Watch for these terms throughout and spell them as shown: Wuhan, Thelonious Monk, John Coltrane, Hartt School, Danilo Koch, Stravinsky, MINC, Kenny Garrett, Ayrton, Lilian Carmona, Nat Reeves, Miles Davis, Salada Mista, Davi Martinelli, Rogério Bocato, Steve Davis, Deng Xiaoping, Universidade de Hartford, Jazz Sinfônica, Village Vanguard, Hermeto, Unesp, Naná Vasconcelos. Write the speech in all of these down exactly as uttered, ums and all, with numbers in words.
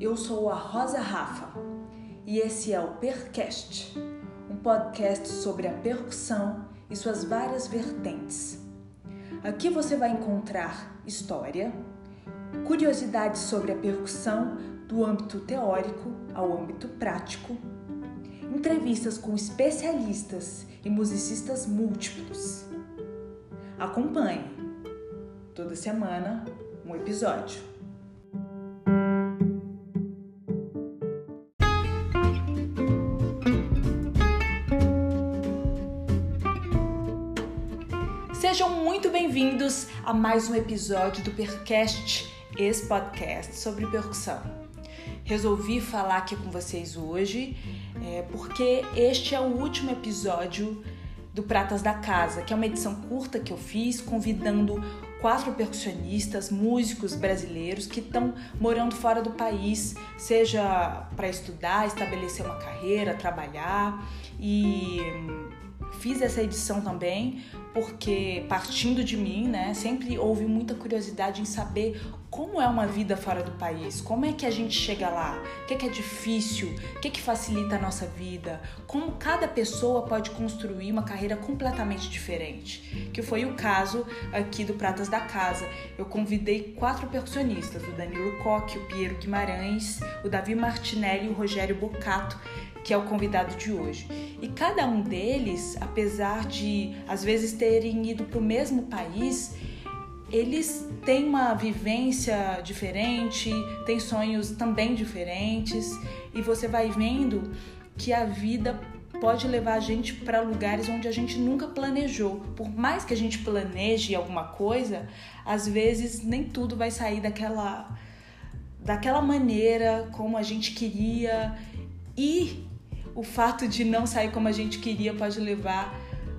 Eu sou a Rosa Rafa e esse é o Percast, um podcast sobre a percussão e suas várias vertentes. Aqui você vai encontrar história, curiosidades sobre a percussão do âmbito teórico ao âmbito prático, entrevistas com especialistas e musicistas múltiplos. Acompanhe toda semana um episódio. Sejam muito bem-vindos a mais um episódio do Percast, esse podcast sobre percussão. Resolvi falar aqui com vocês hoje é, porque este é o último episódio do Pratas da Casa, que é uma edição curta que eu fiz convidando quatro percussionistas, músicos brasileiros que estão morando fora do país, seja para estudar, estabelecer uma carreira, trabalhar. E fiz essa edição também porque, partindo de mim, né, sempre houve muita curiosidade em saber como é uma vida fora do país, como é que a gente chega lá, o que é, que é difícil, o que é que facilita a nossa vida, como cada pessoa pode construir uma carreira completamente diferente, que foi o caso aqui do Pratas da Casa. Eu convidei quatro percussionistas, o Danilo Koch, o Piero Guimarães, o Davi Martinelli e o Rogério Bocato, que é o convidado de hoje. E cada um deles, apesar de às vezes terem ido para o mesmo país, eles têm uma vivência diferente, têm sonhos também diferentes, e você vai vendo que a vida pode levar a gente para lugares onde a gente nunca planejou. Por mais que a gente planeje alguma coisa, às vezes nem tudo vai sair daquela, daquela maneira como a gente queria, e o fato de não sair como a gente queria pode levar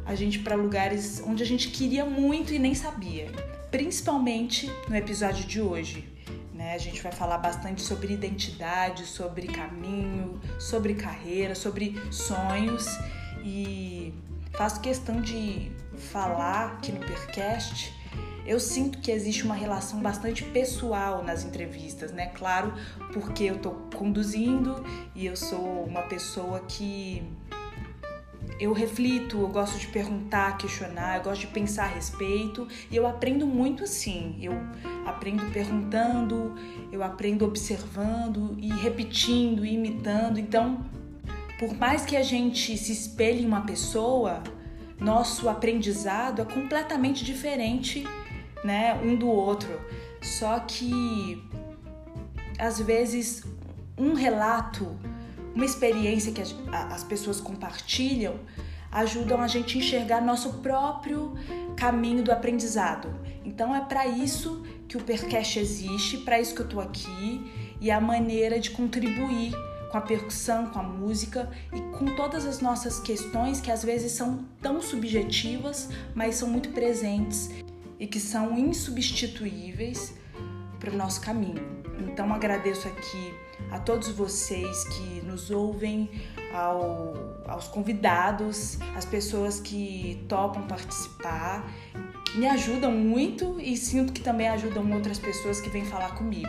a gente para lugares onde a gente queria muito e nem sabia. Principalmente no episódio de hoje, né? A gente vai falar bastante sobre identidade, sobre caminho, sobre carreira, sobre sonhos, e faço questão de falar aqui no Percast. Eu sinto que existe uma relação bastante pessoal nas entrevistas, né? Claro, porque eu tô conduzindo e eu sou uma pessoa que eu reflito, eu gosto de perguntar, questionar, eu gosto de pensar a respeito, e eu aprendo muito assim. Eu aprendo perguntando, eu aprendo observando e repetindo e imitando. Então, por mais que a gente se espelhe em uma pessoa, nosso aprendizado é completamente diferente, né, um do outro. Só que, às vezes, um relato, uma experiência que as pessoas compartilham ajudam a gente a enxergar nosso próprio caminho do aprendizado. Então é para isso que o Percast existe, para isso que eu estou aqui, e é a maneira de contribuir com a percussão, com a música e com todas as nossas questões que às vezes são tão subjetivas, mas são muito presentes e que são insubstituíveis para o nosso caminho. Então agradeço aqui a todos vocês que nos ouvem, ao, aos convidados, às pessoas que topam participar, me ajudam muito e sinto que também ajudam outras pessoas que vêm falar comigo.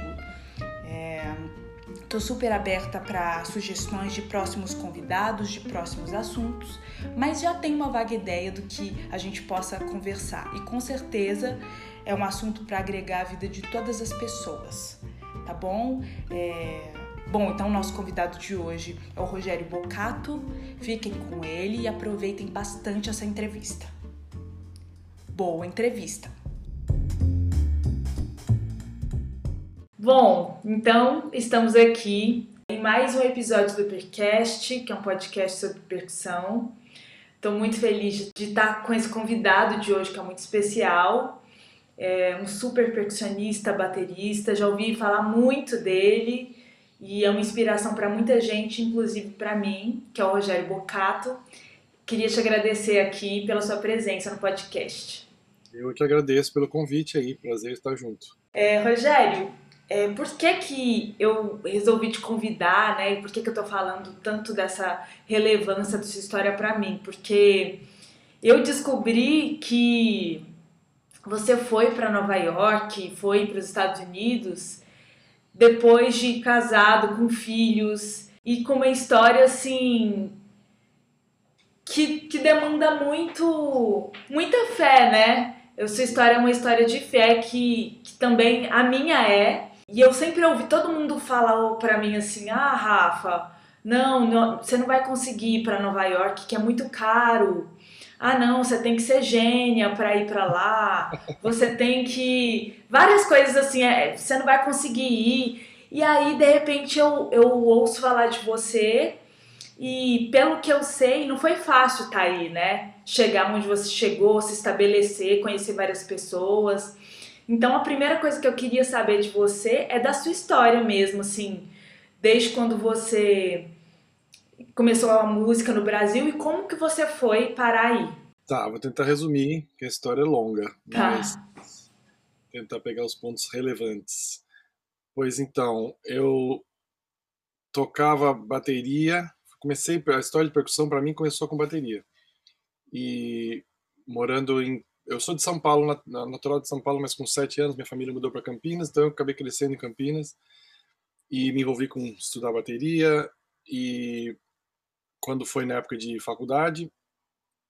Estou é, super aberta para sugestões de próximos convidados, de próximos assuntos, mas já tenho uma vaga ideia do que a gente possa conversar, e com certeza é um assunto para agregar a vida de todas as pessoas, tá bom? É... Bom, então o nosso convidado de hoje é o Rogério Bocato. Fiquem com ele e aproveitem bastante essa entrevista. Boa entrevista! Bom, então estamos aqui em mais um episódio do Percast, que é um podcast sobre percussão. Estou muito feliz de estar com esse convidado de hoje, que é muito especial. É um super percussionista, baterista, já ouvi falar muito dele. E é uma inspiração para muita gente, inclusive para mim, que é o Rogério Bocato. Queria te agradecer aqui pela sua presença no podcast. Eu que agradeço pelo convite aí, prazer estar junto. É, Rogério, é, por que que eu resolvi te convidar, né? E por que que eu tô falando tanto dessa relevância dessa história para mim? Porque eu descobri que você foi para Nova York, foi para os Estados Unidos depois de casado, com filhos, e com uma história, assim, que, que demanda muito, muita fé, né? Essa história é uma história de fé que, que também a minha é. E eu sempre ouvi todo mundo falar pra mim assim, ah, Rafa, não, não, você não vai conseguir ir pra Nova York, que é muito caro. Ah, não, você tem que ser gênia pra ir pra lá. Você tem que... várias coisas assim, é, você não vai conseguir ir. E aí, de repente, eu, eu ouço falar de você. E pelo que eu sei, não foi fácil estar aí, né? Chegar onde você chegou, se estabelecer, conhecer várias pessoas... Então, a primeira coisa que eu queria saber de você é da sua história mesmo, assim, desde quando você começou a música no Brasil e como que você foi parar aí. Tá, vou tentar resumir, que a história é longa, tá. Mas tentar pegar os pontos relevantes. Pois então, eu tocava bateria, comecei, a história de percussão para mim começou com bateria. E morando em... Eu sou de São Paulo, natural de São Paulo, mas com sete anos minha família mudou para Campinas, então eu acabei crescendo em Campinas e me envolvi com estudar bateria. E quando foi na época de faculdade,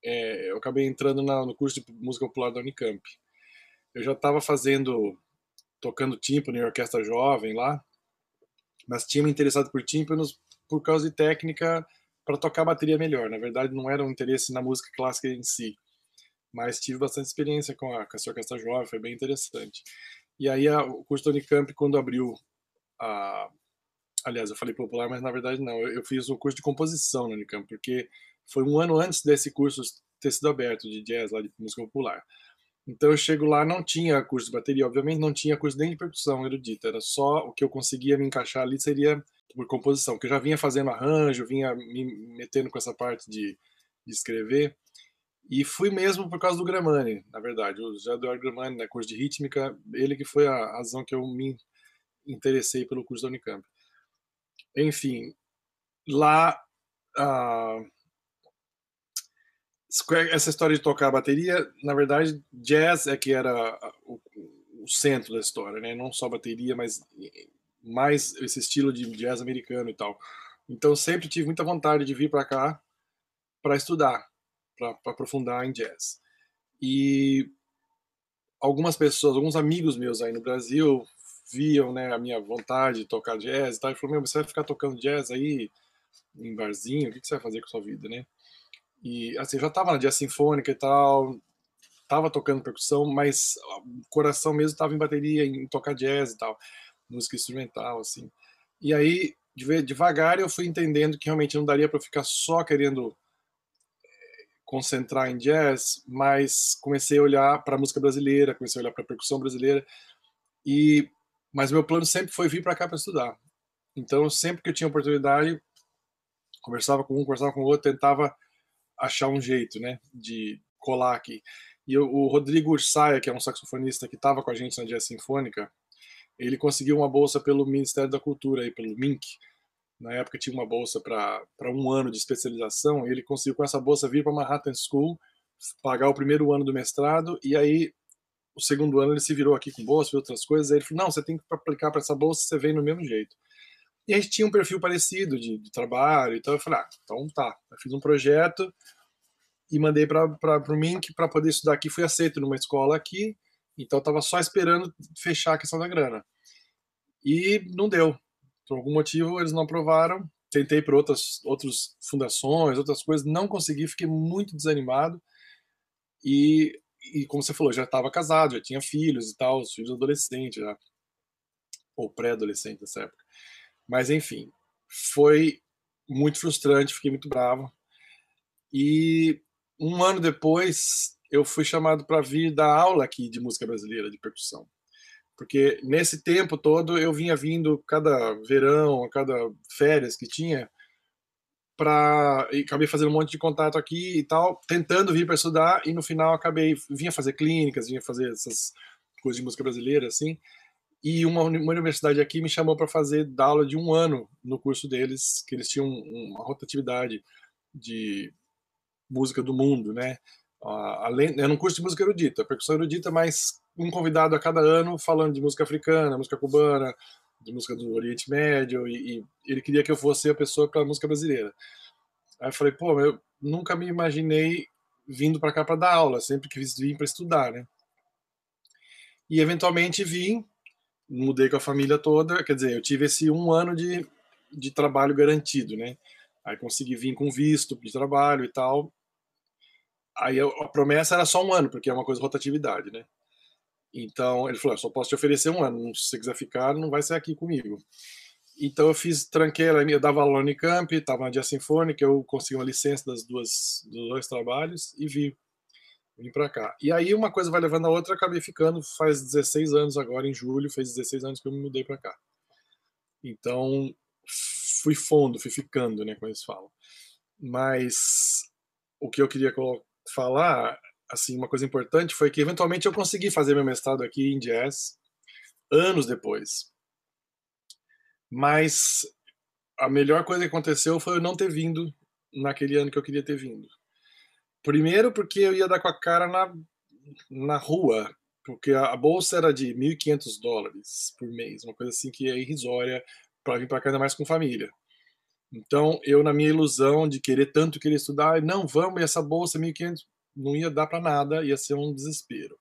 é, eu acabei entrando na, no curso de música popular da Unicamp. Eu já estava fazendo, tocando tímpano em orquestra jovem lá, mas tinha me interessado por tímpanos por causa de técnica para tocar bateria melhor. Na verdade, não era um interesse na música clássica em si. Mas tive bastante experiência com a, com a orquestra jovem, foi bem interessante. E aí a, o curso do Unicamp, quando abriu, a, aliás, eu falei popular, mas na verdade não, eu, eu fiz um curso de composição no Unicamp, porque foi um ano antes desse curso ter sido aberto de jazz, lá de música popular. Então eu chego lá, não tinha curso de bateria, obviamente não tinha curso nem de percussão erudita, era só o que eu conseguia me encaixar ali seria por composição, porque eu já vinha fazendo arranjo, vinha me metendo com essa parte de, de escrever. E fui mesmo por causa do Gramani, na verdade. O Zé Eduardo Gramani, na curso de rítmica, ele que foi a razão que eu me interessei pelo curso da Unicamp. Enfim, lá... Uh, essa história de tocar a bateria, na verdade, jazz é que era o, o centro da história, né? Não só bateria, mas mais esse estilo de jazz americano e tal. Então, sempre tive muita vontade de vir para cá para estudar, para aprofundar em jazz. E algumas pessoas, alguns amigos meus aí no Brasil viam, né, a minha vontade de tocar jazz e tal, e falaram, meu, você vai ficar tocando jazz aí em barzinho? O que você vai fazer com a sua vida, né? E assim, eu já estava na Jazz Sinfônica e tal, estava tocando percussão, mas o coração mesmo estava em bateria, em tocar jazz e tal, música instrumental, assim. E aí, devagar, eu fui entendendo que realmente não daria para eu ficar só querendo concentrar em jazz, mas comecei a olhar para a música brasileira, comecei a olhar para a percussão brasileira, e, mas meu plano sempre foi vir para cá para estudar. Então, sempre que eu tinha oportunidade, conversava com um, conversava com o outro, tentava achar um jeito, né, de colar aqui. E eu, o Rodrigo Ursaia, que é um saxofonista que estava com a gente na Jazz Sinfônica, ele conseguiu uma bolsa pelo Ministério da Cultura, aí, pelo MINC. Na época tinha uma bolsa para um ano de especialização, e ele conseguiu com essa bolsa vir para Manhattan School, pagar o primeiro ano do mestrado, e aí o segundo ano ele se virou aqui com bolsa e outras coisas, aí ele falou, não, você tem que aplicar para essa bolsa, você vem no mesmo jeito. E a gente tinha um perfil parecido de, de trabalho, então eu falei, ah, então tá. Eu fiz um projeto e mandei para o MINC para poder estudar aqui, fui aceito numa escola aqui, então eu estava só esperando fechar a questão da grana. E não deu. Por algum motivo, eles não aprovaram. Tentei por outras, outras fundações, outras coisas, não consegui, fiquei muito desanimado. E, e como você falou, já estava casado, já tinha filhos e tal, os filhos adolescentes, já, ou pré-adolescente nessa época. Mas, enfim, foi muito frustrante, fiquei muito bravo. E um ano depois, eu fui chamado para vir dar aula aqui de música brasileira, de percussão. Porque nesse tempo todo eu vinha vindo cada verão, cada férias que tinha, pra... e acabei fazendo um monte de contato aqui e tal, tentando vir para estudar, e no final acabei, vinha fazer clínicas, vinha fazer essas coisas de música brasileira, assim, e uma, uma universidade aqui me chamou para fazer dar aula de um ano no curso deles, que eles tinham uma rotatividade de música do mundo, né? Além, era um curso de música erudita, percussão erudita, mas um convidado a cada ano falando de música africana, música cubana, de música do Oriente Médio, e, e ele queria que eu fosse a pessoa para a música brasileira. Aí eu falei, pô, eu nunca me imaginei vindo para cá para dar aula, sempre quis vir para estudar, né? E eventualmente vim, mudei com a família toda, quer dizer, eu tive esse um ano de, de trabalho garantido, né? Aí consegui vir com visto de trabalho e tal. Aí a promessa era só um ano, porque é uma coisa rotatividade, né? Então ele falou, eu só posso te oferecer um ano, se você quiser ficar, não vai ser aqui comigo. Então eu fiz tranqueira, eu dava aula no Unicamp, estava na Jazz Sinfônica, eu consegui uma licença das duas, dos dois trabalhos e vim, vim para cá. E aí uma coisa vai levando a outra, acabei ficando, faz dezesseis anos agora, em julho, fez dezesseis anos que eu me mudei para cá. Então fui fundo, fui ficando, né, como eles falam. Mas o que eu queria falar, assim, uma coisa importante foi que eventualmente eu consegui fazer meu mestrado aqui em jazz anos depois. Mas a melhor coisa que aconteceu foi eu não ter vindo naquele ano que eu queria ter vindo. Primeiro porque eu ia dar com a cara na, na rua, porque a bolsa era de mil e quinhentos dólares por mês, uma coisa assim que é irrisória para vir para cá, ainda mais com família. Então eu, na minha ilusão de querer tanto, querer estudar, não, vamos, e essa bolsa mil e quinhentos não ia dar para nada, ia ser um desespero.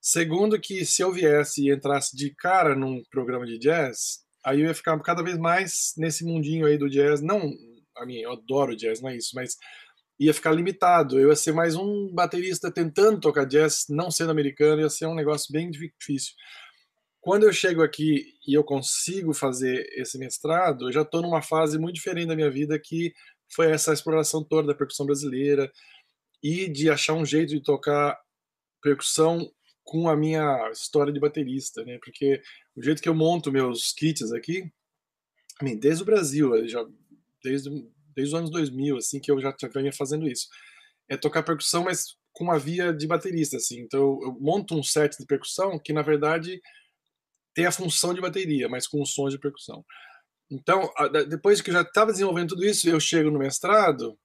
Segundo que se eu viesse e entrasse de cara num programa de jazz, aí eu ia ficar cada vez mais nesse mundinho aí do jazz. Não, a mim, eu adoro jazz, não é isso, mas ia ficar limitado. Eu ia ser mais um baterista tentando tocar jazz, não sendo americano, ia ser um negócio bem difícil. Quando eu chego aqui e eu consigo fazer esse mestrado, eu já estou numa fase muito diferente da minha vida, que foi essa exploração toda da percussão brasileira e de achar um jeito de tocar percussão com a minha história de baterista, né? Porque o jeito que eu monto meus kits aqui, desde o Brasil, já, desde, desde os anos dois mil, assim, que eu já vinha fazendo isso, é tocar percussão, mas com uma via de baterista, assim. Então eu monto um set de percussão que, na verdade, tem a função de bateria, mas com os sons de percussão. Então, depois que eu já estava desenvolvendo tudo isso, eu chego no mestrado,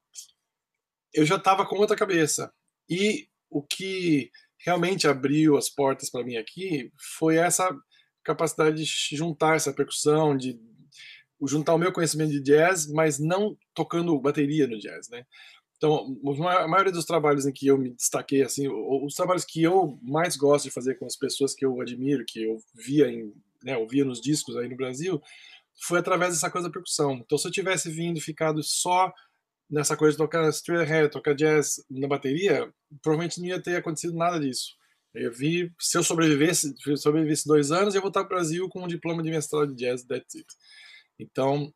eu já estava com outra cabeça. E o que realmente abriu as portas para mim aqui foi essa capacidade de juntar essa percussão, de juntar o meu conhecimento de jazz, mas não tocando bateria no jazz, né? Então, a maioria dos trabalhos em que eu me destaquei, assim, os trabalhos que eu mais gosto de fazer com as pessoas que eu admiro, que eu via, em, né, eu via nos discos aí no Brasil, foi através dessa coisa da percussão. Então, se eu tivesse vindo e ficado só nessa coisa de tocar straight ahead, tocar jazz na bateria, provavelmente não ia ter acontecido nada disso. Eu vi, se eu sobrevivesse, se eu sobrevivesse dois anos, eu ia voltar para o Brasil com um diploma de mestrado de jazz, that's it. Então,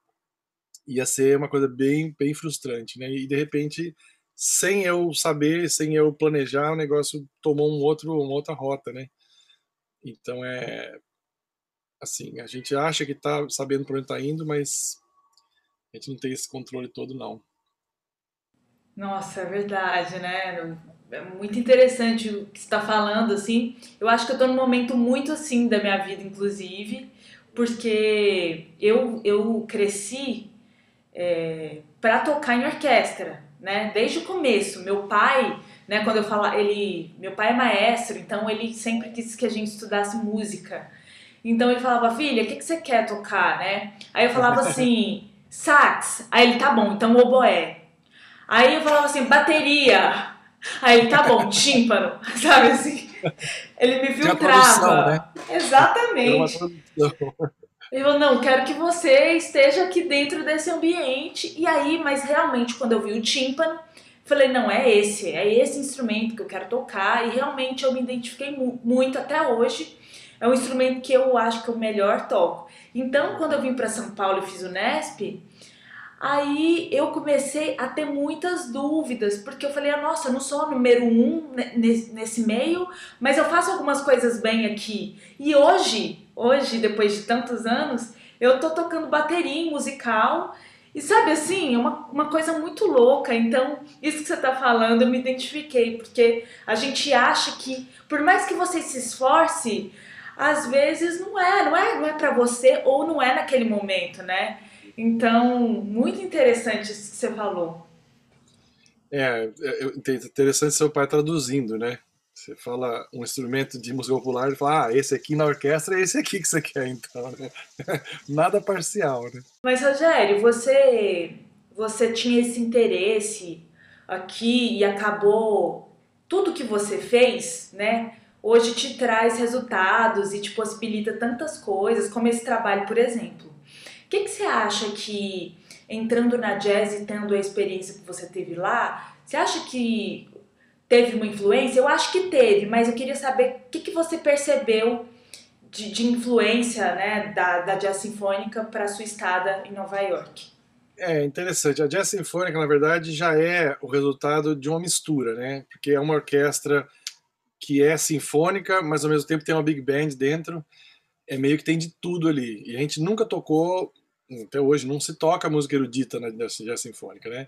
ia ser uma coisa bem, bem frustrante, né? E de repente, sem eu saber, sem eu planejar, o negócio tomou um outro, uma outra rota, né? Então é assim, a gente acha que está sabendo para onde está indo, mas a gente não tem esse controle todo, não. Nossa, é verdade, né? É muito interessante o que você está falando, assim. Eu acho que eu estou num momento muito assim da minha vida, inclusive, porque eu, eu cresci é, para tocar em orquestra, né? Desde o começo. Meu pai, né? Quando eu falo, ele, meu pai é maestro, então ele sempre quis que a gente estudasse música. Então ele falava, filha, o que, que você quer tocar, né? Aí eu falava assim, sax. Aí ele, tá bom, então oboé. Aí eu falava assim, bateria. Aí ele, tá bom, tímpano. Sabe assim? Ele me filtrava. Né? Exatamente. Ele falou, não, quero que você esteja aqui dentro desse ambiente. E aí, mas realmente, quando eu vi o tímpano, falei, não, é esse. É esse instrumento que eu quero tocar. E realmente eu me identifiquei mu- muito até hoje. É um instrumento que eu acho que eu melhor toco. Então, quando eu vim para São Paulo e fiz o Unesp, aí eu comecei a ter muitas dúvidas, porque eu falei, ah, nossa, eu não sou a número um nesse meio, mas eu faço algumas coisas bem aqui. E hoje, hoje, depois de tantos anos, eu tô tocando bateria em musical, e sabe assim, é uma, uma coisa muito louca. Então, isso que você tá falando, eu me identifiquei, porque a gente acha que, por mais que você se esforce, às vezes não é, não é, não é pra você, ou não é naquele momento, né? Então, muito interessante isso que você falou. É, é interessante seu pai traduzindo, né? Você fala um instrumento de música popular e fala, ah, esse aqui na orquestra é esse aqui que você quer, então, né? Nada parcial, né? Mas, Rogério, você, você tinha esse interesse aqui e acabou... Tudo que você fez, né, hoje te traz resultados e te possibilita tantas coisas, como esse trabalho, por exemplo. O que, que você acha que, entrando na jazz e tendo a experiência que você teve lá, você acha que... Teve uma influência? Eu acho que teve, mas eu queria saber o que, que você percebeu de, de influência, né, da, da Jazz Sinfônica para a sua estada em Nova York. É interessante. A Jazz Sinfônica, na verdade, já é o resultado de uma mistura, né? Porque é uma orquestra que é sinfônica, mas ao mesmo tempo tem uma big band dentro. É meio que tem de tudo ali. E a gente nunca tocou, até hoje, não se toca música erudita na Jazz Sinfônica, né?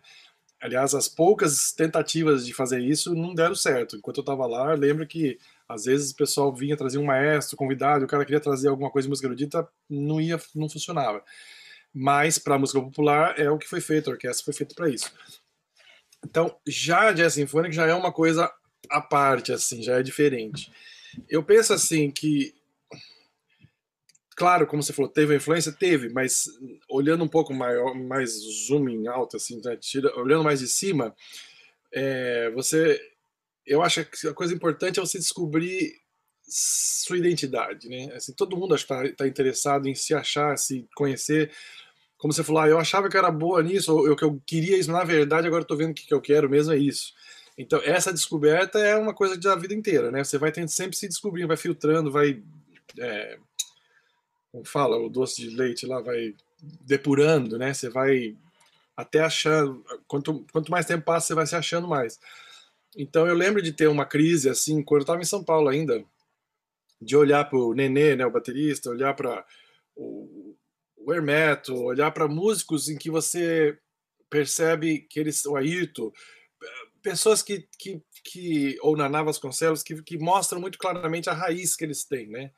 Aliás, as poucas tentativas de fazer isso não deram certo. Enquanto eu estava lá, eu lembro que às vezes o pessoal vinha trazer um maestro, convidado, o cara queria trazer alguma coisa de música erudita, não ia, não funcionava. Mas para a música popular é o que foi feito, a orquestra foi feita para isso. Então, já a Jazz Sinfônica já é uma coisa à parte, assim, já é diferente. Eu penso assim que, claro, como você falou, teve a influência? Teve, mas olhando um pouco maior, mais zoom em alto, assim, né? Tira, olhando mais de cima, é, você, eu acho que a coisa importante é você descobrir sua identidade, né? Assim, todo mundo está tá interessado em se achar, se conhecer. Como você falou, ah, eu achava que era boa nisso, ou eu, que eu queria isso, na verdade, agora estou vendo que o que eu quero mesmo é isso. Então, essa descoberta é uma coisa da vida inteira, né? Você vai tendo, sempre se descobrindo, vai filtrando, vai... É, como fala, o doce de leite lá vai depurando, né? Você vai até achando, quanto, quanto mais tempo passa, você vai se achando mais. Então eu lembro de ter uma crise, assim, quando eu estava em São Paulo ainda, de olhar para o Nenê, né, o baterista, olhar para o, o Hermeto, olhar para músicos em que você percebe que eles, o Ayrton, pessoas que, que, que ou Naná Vasconcelos, que, que mostram muito claramente a raiz que eles têm, né?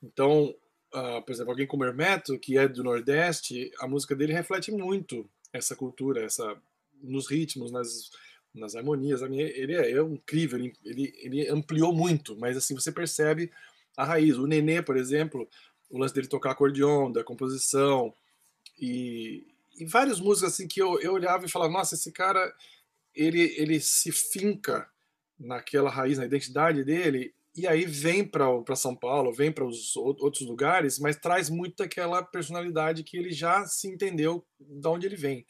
Então... Uh, por exemplo, alguém como Hermeto, que é do Nordeste, a música dele reflete muito essa cultura, essa, nos ritmos, nas, nas harmonias. A minha, ele é, é incrível, ele, ele ampliou muito, mas assim você percebe a raiz. O Nenê, por exemplo, o lance dele tocar acordeon, da composição, e, e vários músicos assim, que eu, eu olhava e falava, nossa, esse cara, ele, ele se finca naquela raiz, na identidade dele. E aí vem para São Paulo, vem para os outros lugares, mas traz muito daquela personalidade que ele já se entendeu de onde ele vem.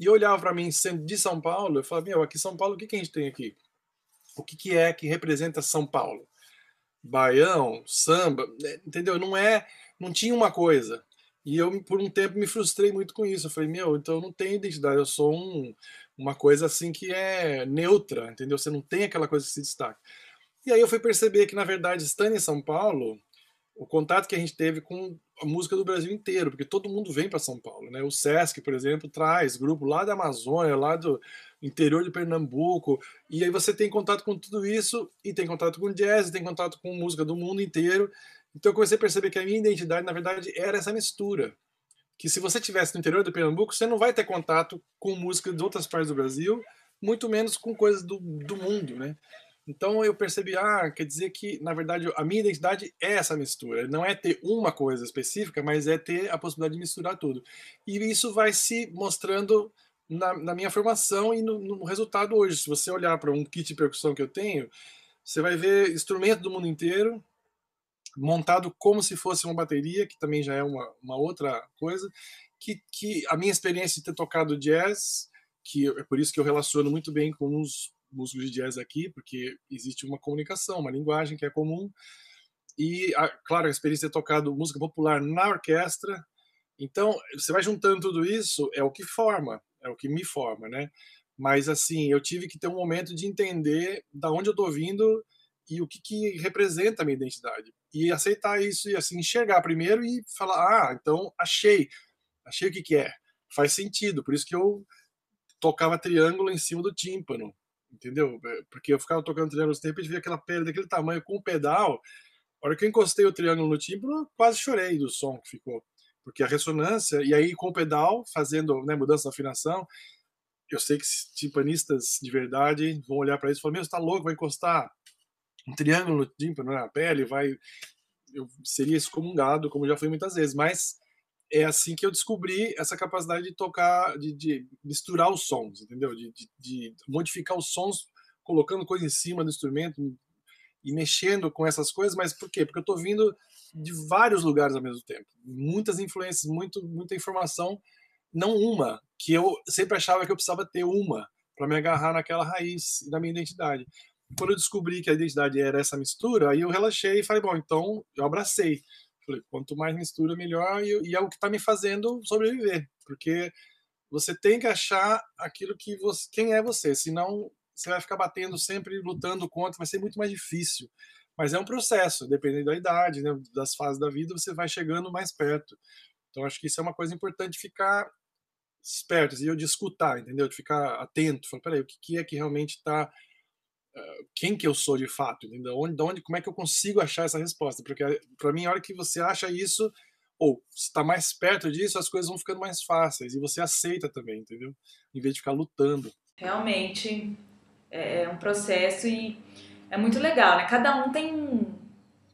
E eu olhava para mim, sendo de São Paulo, eu falava, meu, aqui São Paulo, o que, que a gente tem aqui? O que, que é que representa São Paulo? Baião, samba, entendeu? Não é, não tinha uma coisa. E eu, por um tempo, me frustrei muito com isso. Eu falei, meu, então eu não tenho identidade, eu sou um, uma coisa assim que é neutra, entendeu? Você não tem aquela coisa que se destaca. E aí eu fui perceber que, na verdade, estando em São Paulo, o contato que a gente teve com a música do Brasil inteiro, porque todo mundo vem para São Paulo, né? O Sesc, por exemplo, traz grupo lá da Amazônia, lá do interior de Pernambuco, e aí você tem contato com tudo isso, e tem contato com jazz, e tem contato com música do mundo inteiro. Então eu comecei a perceber que a minha identidade, na verdade, era essa mistura. Que se você estivesse no interior do Pernambuco, você não vai ter contato com música de outras partes do Brasil, muito menos com coisas do, do mundo, né? Então eu percebi, ah, quer dizer que, na verdade, a minha identidade é essa mistura. Não é ter uma coisa específica, mas é ter a possibilidade de misturar tudo. E isso vai se mostrando na, na minha formação e no, no resultado hoje. Se você olhar para um kit de percussão que eu tenho, você vai ver instrumento do mundo inteiro, montado como se fosse uma bateria, que também já é uma, uma outra coisa, que, que a minha experiência de ter tocado jazz, que é por isso que eu relaciono muito bem com os músicos de jazz aqui, porque existe uma comunicação, uma linguagem que é comum, e, a, claro, a experiência de ter tocado música popular na orquestra. Então, você vai juntando tudo isso, é o que forma, é o que me forma, né? Mas, assim, eu tive que ter um momento de entender da onde eu estou vindo e o que, que representa a minha identidade. E aceitar isso, e assim, enxergar primeiro e falar, ah, então achei, achei o que, que é. Faz sentido, por isso que eu tocava triângulo em cima do tímpano, entendeu? Porque eu ficava tocando triângulo, de repente via aquela pedra daquele tamanho com o pedal. A hora que eu encostei o triângulo no tímpano, quase chorei do som que ficou. Porque a ressonância, e aí com o pedal, fazendo, né, mudança na afinação, eu sei que timpanistas de verdade vão olhar para isso e falar, meu, você tá louco, vai encostar um triângulo tímpano na pele, vai, eu seria excomungado, como já fui muitas vezes, mas é assim que eu descobri essa capacidade de tocar, de, de misturar os sons, entendeu? De, de, de modificar os sons, colocando coisa em cima do instrumento e mexendo com essas coisas, mas por quê? Porque eu estou vindo de vários lugares ao mesmo tempo, muitas influências, muito, muita informação, não uma, que eu sempre achava que eu precisava ter uma para me agarrar naquela raiz da minha identidade. Quando eu descobri que a identidade era essa mistura, aí eu relaxei e falei, bom, então eu abracei. Falei, quanto mais mistura, melhor, e é o que está me fazendo sobreviver, porque você tem que achar aquilo que você, quem é você, senão você vai ficar batendo sempre, lutando contra, vai ser muito mais difícil. Mas é um processo, dependendo da idade, né, das fases da vida, você vai chegando mais perto. Então acho que isso é uma coisa importante, ficar espertos, e eu de escutar, entendeu? De ficar atento, falar, peraí, o que é que realmente está... Quem que eu sou de fato? De onde, de onde, como é que eu consigo achar essa resposta? Porque, para mim, a hora que você acha isso, ou está mais perto disso, as coisas vão ficando mais fáceis, e você aceita também, entendeu? Em vez de ficar lutando. Realmente, é um processo e é muito legal, né? Cada um tem um,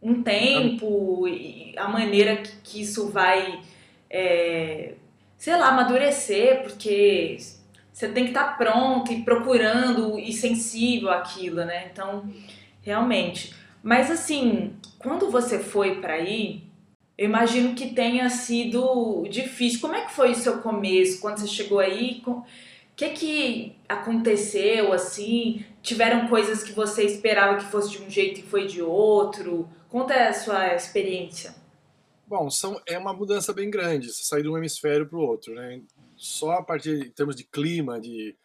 um tempo, e a maneira que, que isso vai, é, sei lá, amadurecer, porque... Você tem que estar pronto e procurando e sensível àquilo, né? Então, realmente. Mas, assim, quando você foi para aí, eu imagino que tenha sido difícil. Como é que foi o seu começo? Quando você chegou aí, o que que aconteceu, assim? Tiveram coisas que você esperava que fosse de um jeito e foi de outro? Conta a sua experiência. Bom, são, é uma mudança bem grande. Você sai de um hemisfério para o outro, né? Só a partir, em termos de clima, de,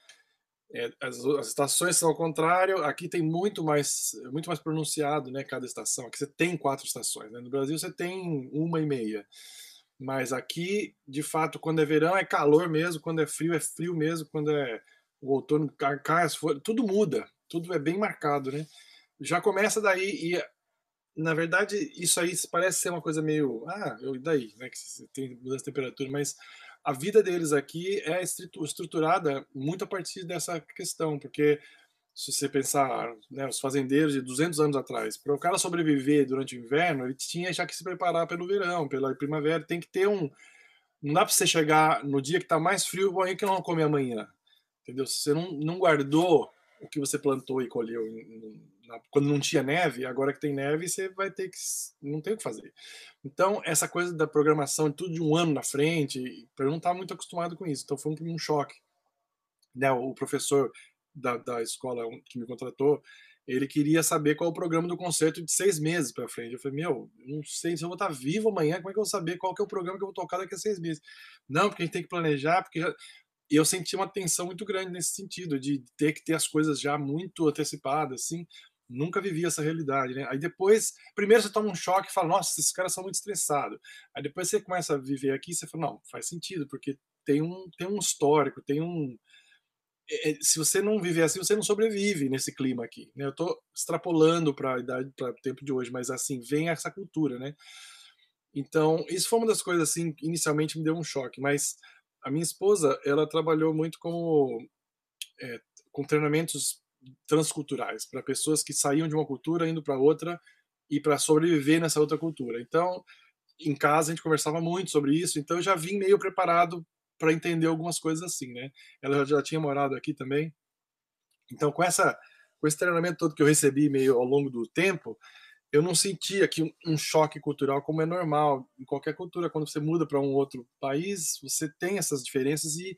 é, as, as estações são ao contrário, aqui tem muito mais, muito mais pronunciado, né, cada estação. Aqui você tem quatro estações, né? No Brasil você tem uma e meia, mas aqui, de fato, quando é verão é calor mesmo, quando é frio é frio mesmo, quando é o outono, cai, cai, tudo muda, tudo é bem marcado, né? Já começa daí e... Na verdade, isso aí parece ser uma coisa meio... Ah, e daí? Né, que tem mudança de temperatura, mas a vida deles aqui é estruturada muito a partir dessa questão, porque se você pensar, né, os fazendeiros de duzentos anos atrás, para o cara sobreviver durante o inverno, ele tinha já que se preparar pelo verão, pela primavera, tem que ter um... Não dá para você chegar no dia que está mais frio, bom, aí que não come amanhã, entendeu? Você não, não guardou o que você plantou e colheu em, em, na, quando não tinha neve, agora que tem neve você vai ter que, não tem o que fazer. Então essa coisa da programação de tudo de um ano na frente, eu não estava muito acostumado com isso, então foi um, um choque, né? O professor da, da escola que me contratou, ele queria saber qual é o programa do concerto de seis meses para frente. Eu falei, meu, não sei se eu vou estar vivo amanhã, como é que eu vou saber qual que é o programa que eu vou tocar daqui a seis meses? Não, porque a gente tem que planejar, porque já... E eu senti uma tensão muito grande nesse sentido, de ter que ter as coisas já muito antecipadas, assim. Nunca vivi essa realidade, né? Aí depois, primeiro você toma um choque e fala, nossa, esses caras são muito estressados. Aí depois você começa a viver aqui e você fala, não, faz sentido, porque tem um, tem um histórico, tem um... É, se você não viver assim, você não sobrevive nesse clima aqui, né? Eu tô extrapolando para a idade, para o tempo de hoje, mas assim, vem essa cultura, né? Então, isso foi uma das coisas, assim, que inicialmente me deu um choque, mas... A minha esposa, ela trabalhou muito com, é, com treinamentos transculturais, para pessoas que saíam de uma cultura, indo para outra, e para sobreviver nessa outra cultura. Então, em casa, a gente conversava muito sobre isso, então eu já vim meio preparado para entender algumas coisas assim, né? Ela já tinha morado aqui também. Então, com, essa, com esse treinamento todo que eu recebi meio ao longo do tempo, eu não sentia que um choque cultural, como é normal em qualquer cultura, quando você muda para um outro país, você tem essas diferenças e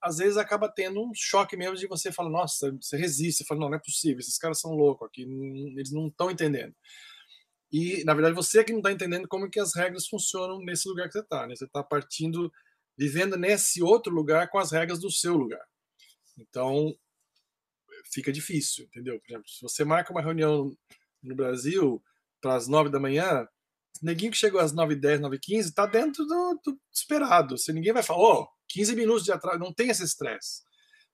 às vezes acaba tendo um choque mesmo de você falar, nossa, você resiste, você fala, não, não é possível, esses caras são loucos aqui, eles não estão entendendo. E, na verdade, você é que não está entendendo como é que as regras funcionam nesse lugar que você está, né? Você está partindo, vivendo nesse outro lugar com as regras do seu lugar. Então, fica difícil, entendeu? Por exemplo, se você marca uma reunião no Brasil... para as nove da manhã, neguinho que chegou às nove e dez, nove e quinze, está dentro do, do esperado. Você, ninguém vai falar, ó, oh, quinze minutos de atraso, não tem esse estresse.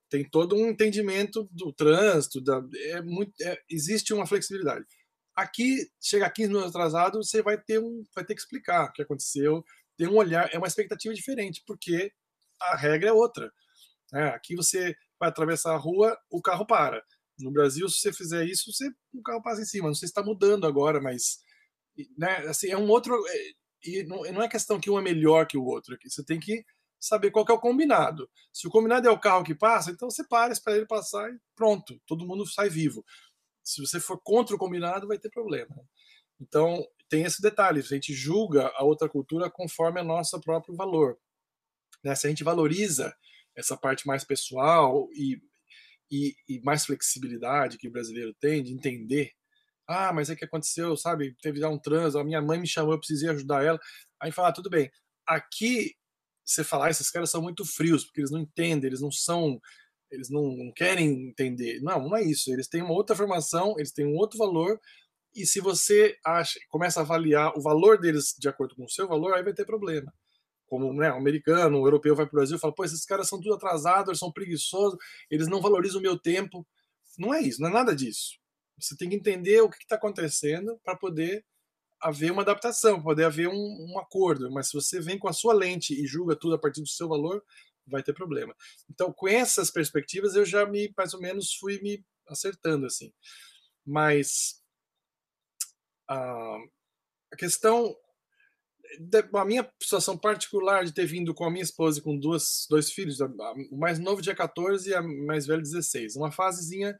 Tem todo um entendimento do trânsito, da, é muito, é, existe uma flexibilidade. Aqui, chegar quinze minutos atrasado, você vai ter, um, vai ter que explicar o que aconteceu, ter um olhar, é uma expectativa diferente, porque a regra é outra. É, aqui você vai atravessar a rua, o carro para. No Brasil, se você fizer isso, você, o carro passa em cima. Não sei se está mudando agora, mas... Né, assim, é um outro... É, e não, não é questão que um é melhor que o outro. É que você tem que saber qual que é o combinado. Se o combinado é o carro que passa, então você para, espera ele passar e pronto. Todo mundo sai vivo. Se você for contra o combinado, vai ter problema. Então, tem esse detalhe. A gente julga a outra cultura conforme o nosso próprio valor. Né? Se a gente valoriza essa parte mais pessoal e, e, e mais flexibilidade que o brasileiro tem de entender, ah, mas é que aconteceu, sabe? Teve um trânsito, a minha mãe me chamou, eu precisei ajudar ela. Aí fala, ah, tudo bem. Aqui, você fala, ah, esses caras são muito frios, porque eles não entendem, eles não são... Eles não, não querem entender. Não, não é isso. Eles têm uma outra formação, eles têm um outro valor, e se você acha, começa a avaliar o valor deles de acordo com o seu valor, aí vai ter problema. Como, né, o americano, o europeu vai para o Brasil e fala, pô, esses caras são tudo atrasados, eles são preguiçosos, eles não valorizam o meu tempo. Não é isso, não é nada disso. Você tem que entender o que está acontecendo para poder haver uma adaptação, para poder haver um, um acordo. Mas se você vem com a sua lente e julga tudo a partir do seu valor, vai ter problema. Então, com essas perspectivas, eu já me, mais ou menos, fui me acertando, assim. Mas a, a questão da minha situação particular de ter vindo com a minha esposa e com duas, dois filhos, a, a, o mais novo tinha quatorze e a mais velha dezesseis. Uma fasezinha,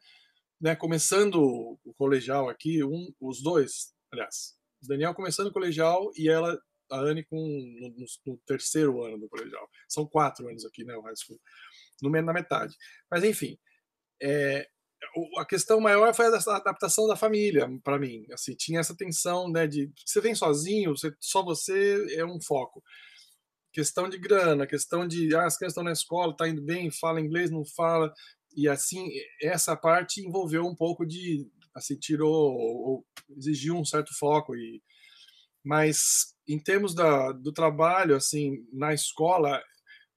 né, começando o, o colegial aqui, um, os dois, aliás, o Daniel começando o colegial e ela... a Anne com, no, no terceiro ano do colegial. São quatro anos aqui, né, o high school, no menos na metade. Mas, enfim, é, a questão maior foi a adaptação da família, para mim. Assim, tinha essa tensão, né, de você vem sozinho, você, só você é um foco. Questão de grana, questão de, ah, as crianças estão na escola, tá indo bem, fala inglês, não fala. E, assim, essa parte envolveu um pouco de, assim, tirou, ou exigiu um certo foco e... Mas, em termos da, do trabalho, assim, na escola, a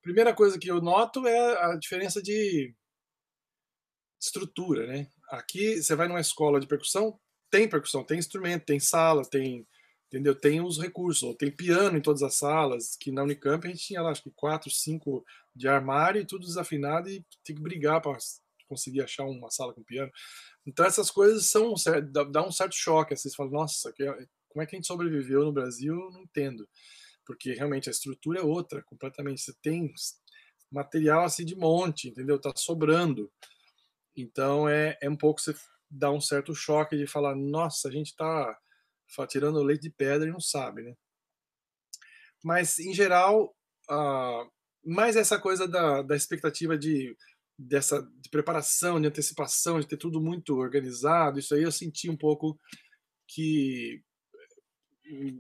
primeira coisa que eu noto é a diferença de estrutura, né? Aqui, você vai numa escola de percussão, tem percussão, tem instrumento, tem sala, tem, entendeu? Tem os recursos, tem piano em todas as salas, que na Unicamp a gente tinha lá, acho que quatro, cinco de armário, e tudo desafinado, e tem que brigar para conseguir achar uma sala com piano. Então, essas coisas são, dá um certo choque, assim, você fala, nossa, que é... Como é que a gente sobreviveu no Brasil, eu não entendo. Porque realmente a estrutura é outra, completamente. Você tem material assim de monte, entendeu? Tá sobrando. Então é, é um pouco, você dá um certo choque de falar, nossa, a gente tá tirando leite de pedra e não sabe, né? Mas, em geral, uh, mais essa coisa da, da expectativa de, dessa, de preparação, de antecipação, de ter tudo muito organizado, isso aí eu senti um pouco que...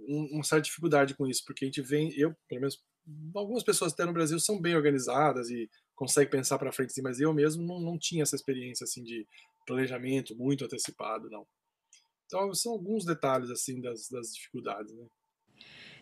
uma certa dificuldade com isso, porque a gente vem, eu, pelo menos, algumas pessoas até no Brasil são bem organizadas e conseguem pensar para frente, mas eu mesmo não, não tinha essa experiência assim de planejamento muito antecipado, não. Então, são alguns detalhes assim das, das dificuldades, né?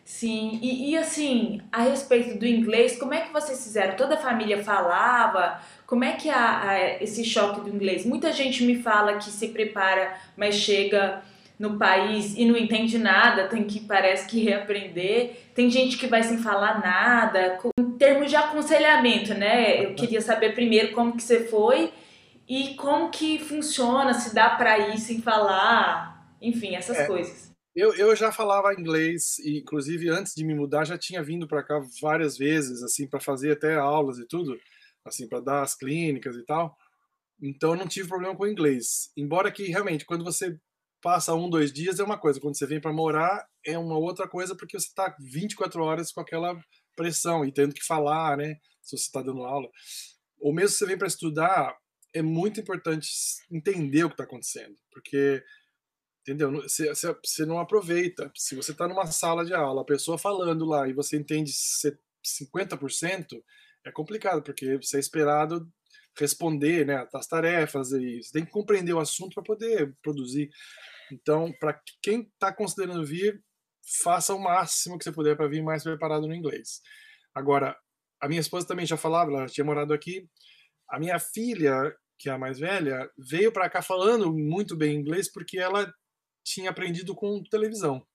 Sim, e, e assim, a respeito do inglês, como é que vocês fizeram? Toda a família falava? Como é que a, a, esse choque do inglês? Muita gente me fala que se prepara, mas chega... no país e não entende nada, tem que, parece que reaprender, tem gente que vai sem falar nada, em termos de aconselhamento, né? Eu queria saber primeiro como que você foi e como que funciona, se dá para ir sem falar, enfim, essas é, coisas. Eu, eu já falava inglês, e, inclusive antes de me mudar já tinha vindo para cá várias vezes, assim, para fazer até aulas e tudo, assim, para dar as clínicas e tal, então eu não tive problema com o inglês, embora que realmente quando você passa um, dois dias é uma coisa, quando você vem para morar é uma outra coisa, porque você está vinte e quatro horas com aquela pressão e tendo que falar, né, se você está dando aula. Ou mesmo se você vem para estudar, é muito importante entender o que está acontecendo, porque, entendeu, você, você não aproveita. Se você está numa sala de aula, a pessoa falando lá e você entende cinquenta por cento, é complicado, porque você é esperado responder, né, as tarefas, e você tem que compreender o assunto para poder produzir. Então, para quem está considerando vir, faça o máximo que você puder para vir mais preparado no inglês. Agora, a minha esposa também já falava, ela tinha morado aqui. A minha filha, que é a mais velha, veio para cá falando muito bem inglês porque ela tinha aprendido com televisão.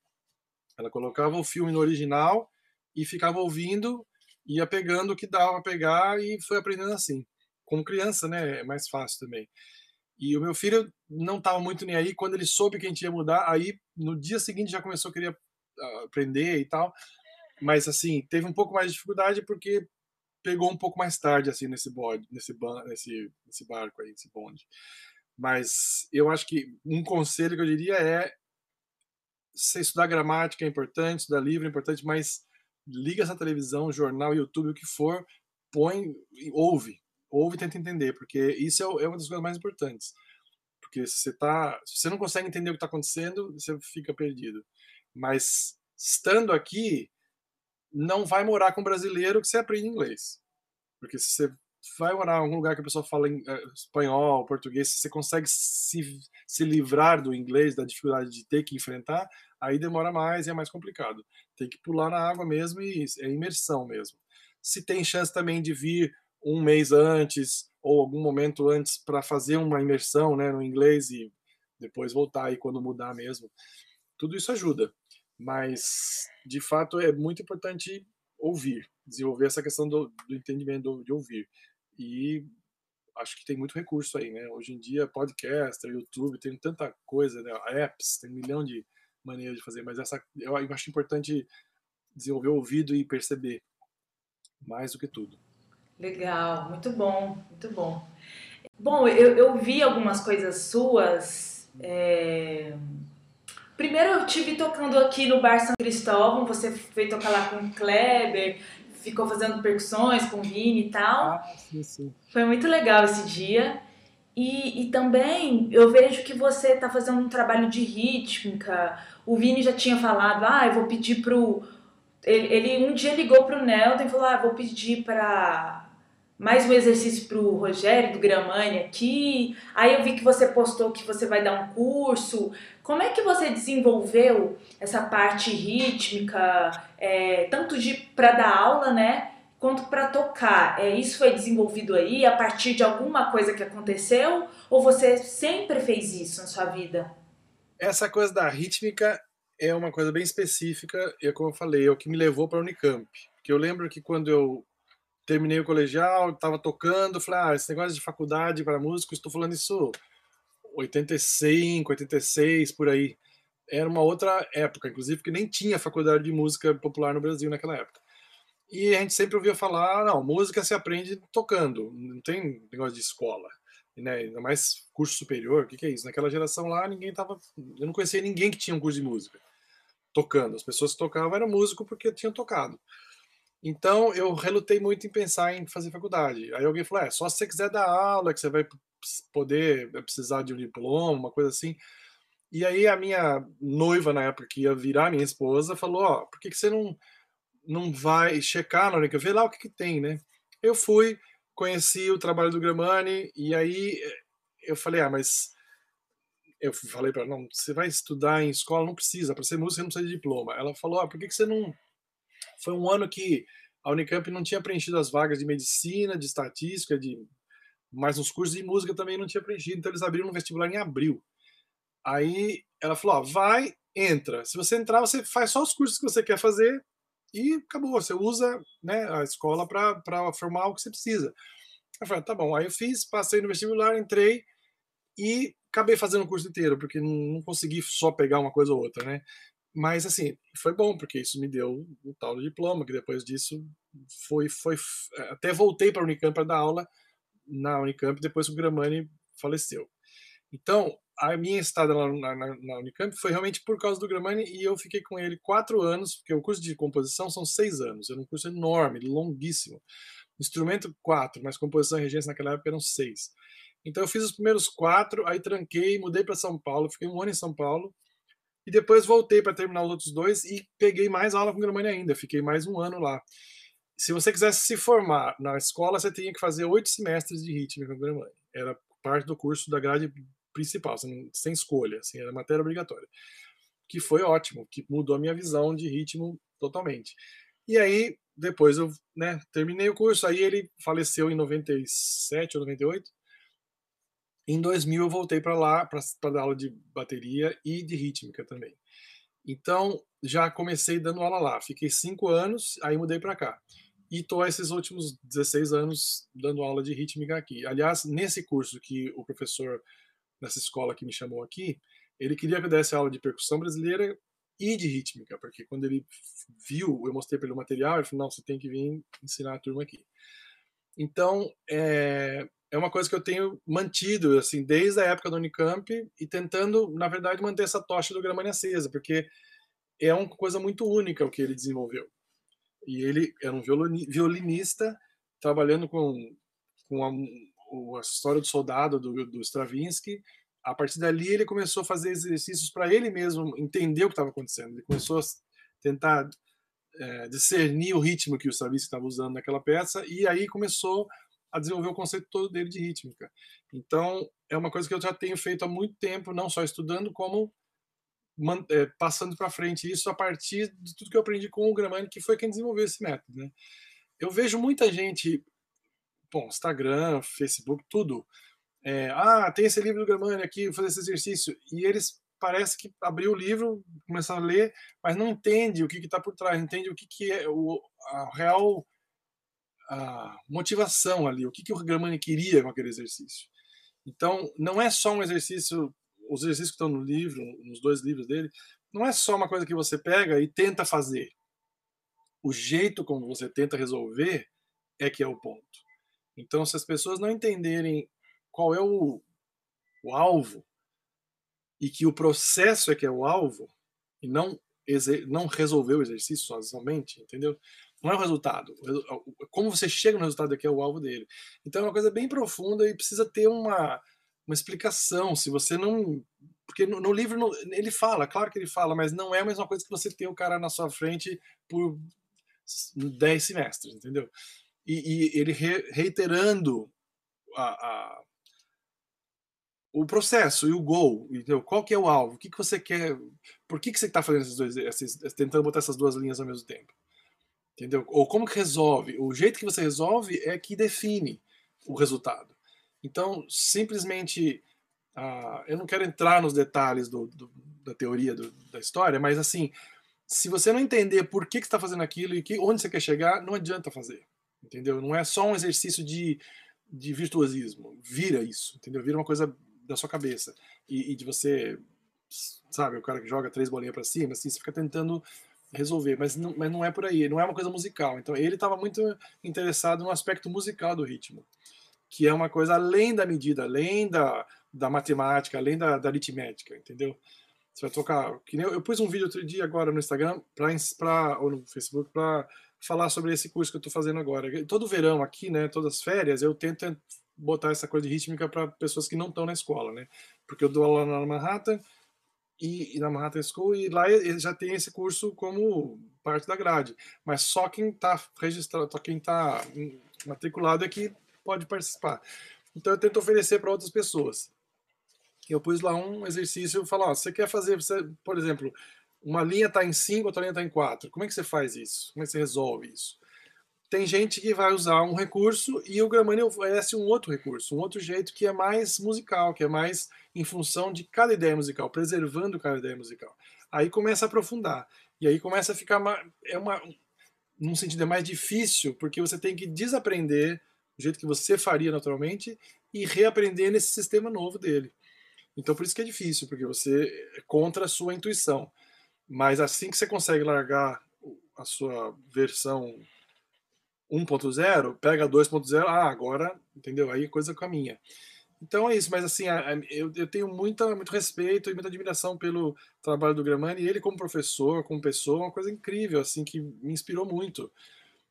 Ela colocava o filme no original e ficava ouvindo, ia pegando o que dava para pegar e foi aprendendo assim. Como criança, né, é mais fácil também. E o meu filho não estava muito nem aí. Quando ele soube que a gente ia mudar, aí no dia seguinte já começou a querer aprender e tal. Mas, assim, teve um pouco mais de dificuldade porque pegou um pouco mais tarde, assim, nesse bode, nesse, ban, nesse, nesse barco aí, nesse bonde. Mas eu acho que um conselho que eu diria é se estudar gramática é importante, estudar livro é importante, mas liga essa televisão, jornal, YouTube, o que for, põe, ouve. Ouve e tenta entender, porque isso é uma das coisas mais importantes. Porque se você, tá, se você não consegue entender o que está acontecendo, você fica perdido. Mas, estando aqui, não vai morar com um brasileiro que você aprende inglês. Porque se você vai morar em algum lugar que a pessoa fala em, eh, espanhol, português, se você consegue se, se livrar do inglês, da dificuldade de ter que enfrentar, aí demora mais e é mais complicado. Tem que pular na água mesmo e é imersão mesmo. Se tem chance também de vir um mês antes ou algum momento antes para fazer uma imersão, né, no inglês e depois voltar aí quando mudar mesmo. Tudo isso ajuda, mas de fato é muito importante ouvir, desenvolver essa questão do, do entendimento, do, de ouvir. E acho que tem muito recurso aí, né? Hoje em dia, podcast, YouTube, tem tanta coisa, né? Apps, tem um milhão de maneiras de fazer, mas essa, eu acho importante desenvolver o ouvido e perceber mais do que tudo. Legal, muito bom, muito bom. Bom, eu, eu vi algumas coisas suas. É... Primeiro eu tive tocando aqui no Bar São Cristóvão, você foi tocar lá com o Kleber, ficou fazendo percussões com o Vini e tal. Ah, sim, sim. Foi muito legal esse dia. E, e também eu vejo que você está fazendo um trabalho de rítmica. O Vini já tinha falado, ah, eu vou pedir pro... Ele, ele um dia ligou pro Nelton e falou, ah, vou pedir para... mais um exercício para o Rogério do Gramani aqui. Aí eu vi que você postou que você vai dar um curso. Como é que você desenvolveu essa parte rítmica, é, tanto de para dar aula, né, quanto para tocar? É, isso foi desenvolvido aí a partir de alguma coisa que aconteceu? Ou você sempre fez isso na sua vida? Essa coisa da rítmica é uma coisa bem específica. É como eu falei, é o que me levou para a Unicamp. Porque eu lembro que quando eu terminei o colegial, estava tocando, falei, ah, esse negócio de faculdade para músico, estou falando isso oitenta e cinco, oitenta e seis, por aí. Era uma outra época, inclusive, porque nem tinha faculdade de música popular no Brasil naquela época. E a gente sempre ouvia falar, não, música se aprende tocando, não tem negócio de escola, né? Ainda mais curso superior, o que, que é isso? Naquela geração lá, ninguém tava, eu não conhecia ninguém que tinha um curso de música tocando. As pessoas que tocavam eram músico porque tinham tocado. Então, eu relutei muito em pensar em fazer faculdade. Aí alguém falou, é, só se você quiser dar aula, que você vai poder vai precisar de um diploma, uma coisa assim. E aí a minha noiva, na época, que ia virar minha esposa, falou, ó, oh, por que, que você não, não vai checar na hora que eu ver lá o que, que tem, né? Eu fui, conheci o trabalho do Gramani, e aí eu falei, ah, mas... Eu falei para ela, não, você vai estudar em escola, não precisa, para ser música não precisa de diploma. Ela falou, ó, oh, por que, que você não... Foi um ano que a Unicamp não tinha preenchido as vagas de medicina, de estatística, de... mas os cursos de música também não tinha preenchido, então eles abriram um vestibular em abril. Aí ela falou, ó, vai, entra. Se você entrar, você faz só os cursos que você quer fazer e acabou. Você usa, né, a escola para formar o que você precisa. Eu falei, tá bom. Aí eu fiz, passei no vestibular, entrei e acabei fazendo o curso inteiro, porque não consegui só pegar uma coisa ou outra, né? Mas, assim, foi bom, porque isso me deu o tal diploma, que depois disso foi... foi até voltei para a Unicamp para dar aula na Unicamp, depois que o Gramani faleceu. Então, a minha estada lá na, na, na Unicamp foi realmente por causa do Gramani, e eu fiquei com ele quatro anos, porque o curso de composição são seis anos, era um curso enorme, longuíssimo. Instrumento, quatro, mas composição e regência naquela época eram seis. Então, eu fiz os primeiros quatro, aí tranquei, mudei para São Paulo, fiquei um ano em São Paulo, e depois voltei para terminar os outros dois e peguei mais aula com o Gramani ainda. Fiquei mais um ano lá. Se você quisesse se formar na escola, você tinha que fazer oito semestres de rítmica com o Gramani. Era parte do curso da grade principal, sem escolha, assim, era matéria obrigatória. Que foi ótimo, que mudou a minha visão de ritmo totalmente. E aí, depois eu, né, terminei o curso, aí ele faleceu em noventa e sete ou noventa e oito. Em dois mil eu voltei para lá para dar aula de bateria e de rítmica também. Então já comecei dando aula lá. Fiquei cinco anos, aí mudei para cá. E estou esses últimos dezesseis anos dando aula de rítmica aqui. Aliás, nesse curso que o professor nessa escola que me chamou aqui, ele queria que eu desse aula de percussão brasileira e de rítmica, porque quando ele viu, eu mostrei para ele o material, ele falou, não, você tem que vir ensinar a turma aqui. Então, é, é uma coisa que eu tenho mantido, assim, desde a época do Unicamp, e tentando, na verdade, manter essa tocha do Gramani acesa, porque é uma coisa muito única o que ele desenvolveu. E ele era um violinista, trabalhando com, com a, a história do soldado do, do Stravinsky. A partir dali, ele começou a fazer exercícios para ele mesmo entender o que estava acontecendo. Ele começou a tentar é, discernir o ritmo que o Stravinsky estava usando naquela peça, e aí começou a desenvolver o conceito todo dele de rítmica. Então, é uma coisa que eu já tenho feito há muito tempo, não só estudando, como é, passando para frente isso a partir de tudo que eu aprendi com o Gramani, que foi quem desenvolveu esse método, né? Eu vejo muita gente, bom, Instagram, Facebook, tudo. É, ah, tem esse livro do Gramani aqui, vou fazer esse exercício. E eles parece que abriu o livro, começaram a ler, mas não entende o que está por trás, entende o que, que é o, a real a motivação ali, o que, que o Gramani queria com aquele exercício. Então, não é só um exercício, os exercícios que estão no livro, nos dois livros dele, não é só uma coisa que você pega e tenta fazer. O jeito como você tenta resolver é que é o ponto. Então, se as pessoas não entenderem qual é o, o alvo, e que o processo é que é o alvo, e não, não resolver o exercício somente, entendeu? Não é o resultado. Como você chega no resultado é que é o alvo dele. Então é uma coisa bem profunda e precisa ter uma, uma explicação. Se você não... Porque no, no livro no, ele fala, claro que ele fala, mas não é a mesma coisa que você ter o cara na sua frente por dez semestres, entendeu? E, e ele re, reiterando a... a o processo e o goal, entendeu? Qual que é o alvo, o que, que você quer, por que, que você está fazendo esses dois, esses, tentando botar essas duas linhas ao mesmo tempo, entendeu? Ou como que resolve, o jeito que você resolve é que define o resultado. Então, simplesmente, uh, eu não quero entrar nos detalhes do, do, da teoria do, da história, mas assim, se você não entender por que, que você está fazendo aquilo e que, onde você quer chegar, não adianta fazer, entendeu? Não é só um exercício de, de virtuosismo, vira isso, entendeu? Vira uma coisa da sua cabeça, e, e de você, sabe, o cara que joga três bolinhas pra cima, assim, você fica tentando resolver, mas não, mas não é por aí, não é uma coisa musical. Então ele estava muito interessado no aspecto musical do ritmo, que é uma coisa além da medida, além da, da matemática, além da, da aritmética, entendeu? Você vai tocar, que nem eu, eu pus um vídeo outro dia agora no Instagram, pra, pra, ou no Facebook, pra falar sobre esse curso que eu tô fazendo agora. Todo verão aqui, né, todas as férias, eu tento botar essa coisa de rítmica para pessoas que não estão na escola, né? Porque eu dou aula na Manhattan, e, e na Manhattan School, e lá ele já tem esse curso como parte da grade. Mas só quem está registrado, só quem está matriculado é que pode participar. Então eu tento oferecer para outras pessoas. Eu pus lá um exercício e falo, ó, você quer fazer, você, por exemplo, uma linha está em cinco, outra linha está em quatro. Como é que você faz isso? Como é que você resolve isso? Tem gente que vai usar um recurso e o Gramani oferece um outro recurso, um outro jeito que é mais musical, que é mais em função de cada ideia musical, preservando cada ideia musical. Aí começa a aprofundar. E aí começa a ficar... é uma, num sentido, é mais difícil, porque você tem que desaprender do jeito que você faria naturalmente e reaprender nesse sistema novo dele. Então por isso que é difícil, porque você é contra a sua intuição. Mas assim que você consegue largar a sua versão um ponto zero, pega dois ponto zero, ah, agora, entendeu? Aí a coisa caminha. Então é isso, mas assim, eu, eu tenho muita, muito respeito e muita admiração pelo trabalho do Gramani, e ele como professor, como pessoa, uma coisa incrível, assim, que me inspirou muito.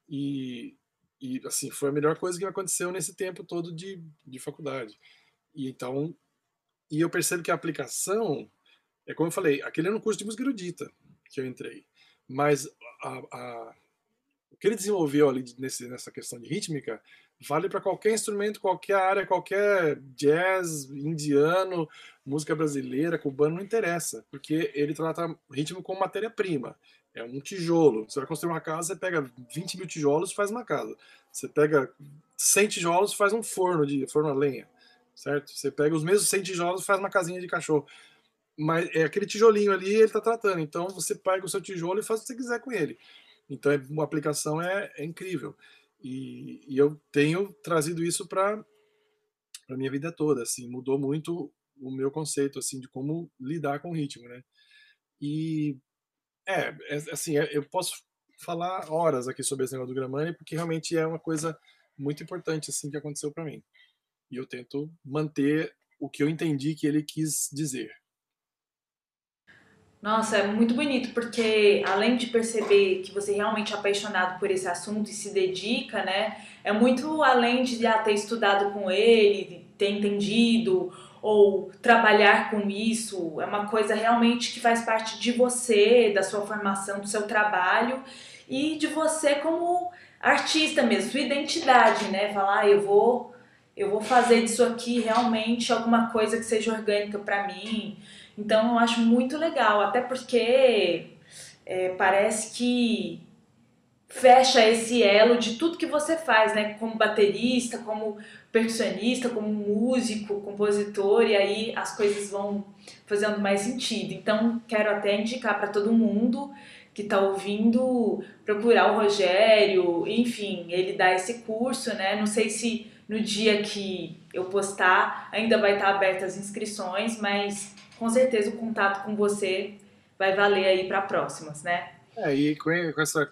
E, e assim, foi a melhor coisa que me aconteceu nesse tempo todo de, de faculdade. E então, e eu percebo que a aplicação, é como eu falei, aquele era um curso de música erudita que eu entrei, mas a... a o que ele desenvolveu ali nesse, nessa questão de rítmica vale para qualquer instrumento, qualquer área, qualquer jazz, indiano, música brasileira, cubano, não interessa, porque ele trata ritmo como matéria-prima. É um tijolo. Você vai construir uma casa, você pega vinte mil tijolos e faz uma casa. Você pega cem tijolos e faz um forno, de, forno a lenha, certo? Você pega os mesmos cem tijolos e faz uma casinha de cachorro. Mas é aquele tijolinho ali ele está tratando. Então você pega o seu tijolo e faz o que você quiser com ele. Então, a aplicação é, é incrível. E, e eu tenho trazido isso para a minha vida toda. Assim, mudou muito o meu conceito assim de como lidar com o ritmo, né? E é, é assim, é, eu posso falar horas aqui sobre esse negócio do Gramani, porque realmente é uma coisa muito importante assim que aconteceu para mim. E eu tento manter o que eu entendi que ele quis dizer. Nossa, é muito bonito, porque além de perceber que você realmente é apaixonado por esse assunto e se dedica, né? É muito além de já ter estudado com ele, ter entendido, ou trabalhar com isso. É uma coisa realmente que faz parte de você, da sua formação, do seu trabalho e de você como artista mesmo, sua identidade, né? Falar, ah, eu vou... eu vou fazer disso aqui realmente alguma coisa que seja orgânica para mim. Então eu acho muito legal, até porque é, parece que fecha esse elo de tudo que você faz, né? Como baterista, como percussionista, como músico, compositor, e aí as coisas vão fazendo mais sentido. Então quero até indicar para todo mundo que está ouvindo, procurar o Rogério, enfim, ele dá esse curso, né? Não sei se no dia que eu postar ainda vai estar aberta as inscrições, mas com certeza o contato com você vai valer aí para próximas, né? É, e com essa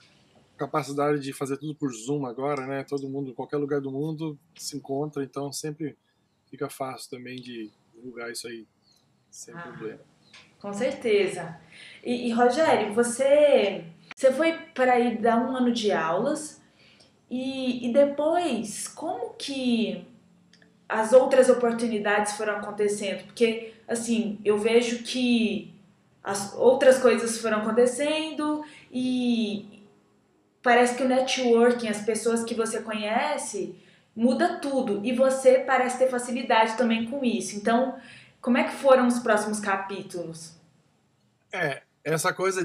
capacidade de fazer tudo por Zoom agora, né? Todo mundo, qualquer lugar do mundo se encontra, então sempre fica fácil também de divulgar isso aí, sem ah, problema. Com certeza. E, e Rogério, você, você foi para ir dar um ano de aulas. E, e depois, como que as outras oportunidades foram acontecendo? Porque, assim, eu vejo que as outras coisas foram acontecendo e parece que o networking, as pessoas que você conhece, muda tudo. E você parece ter facilidade também com isso. Então, como é que foram os próximos capítulos? É, essa coisa...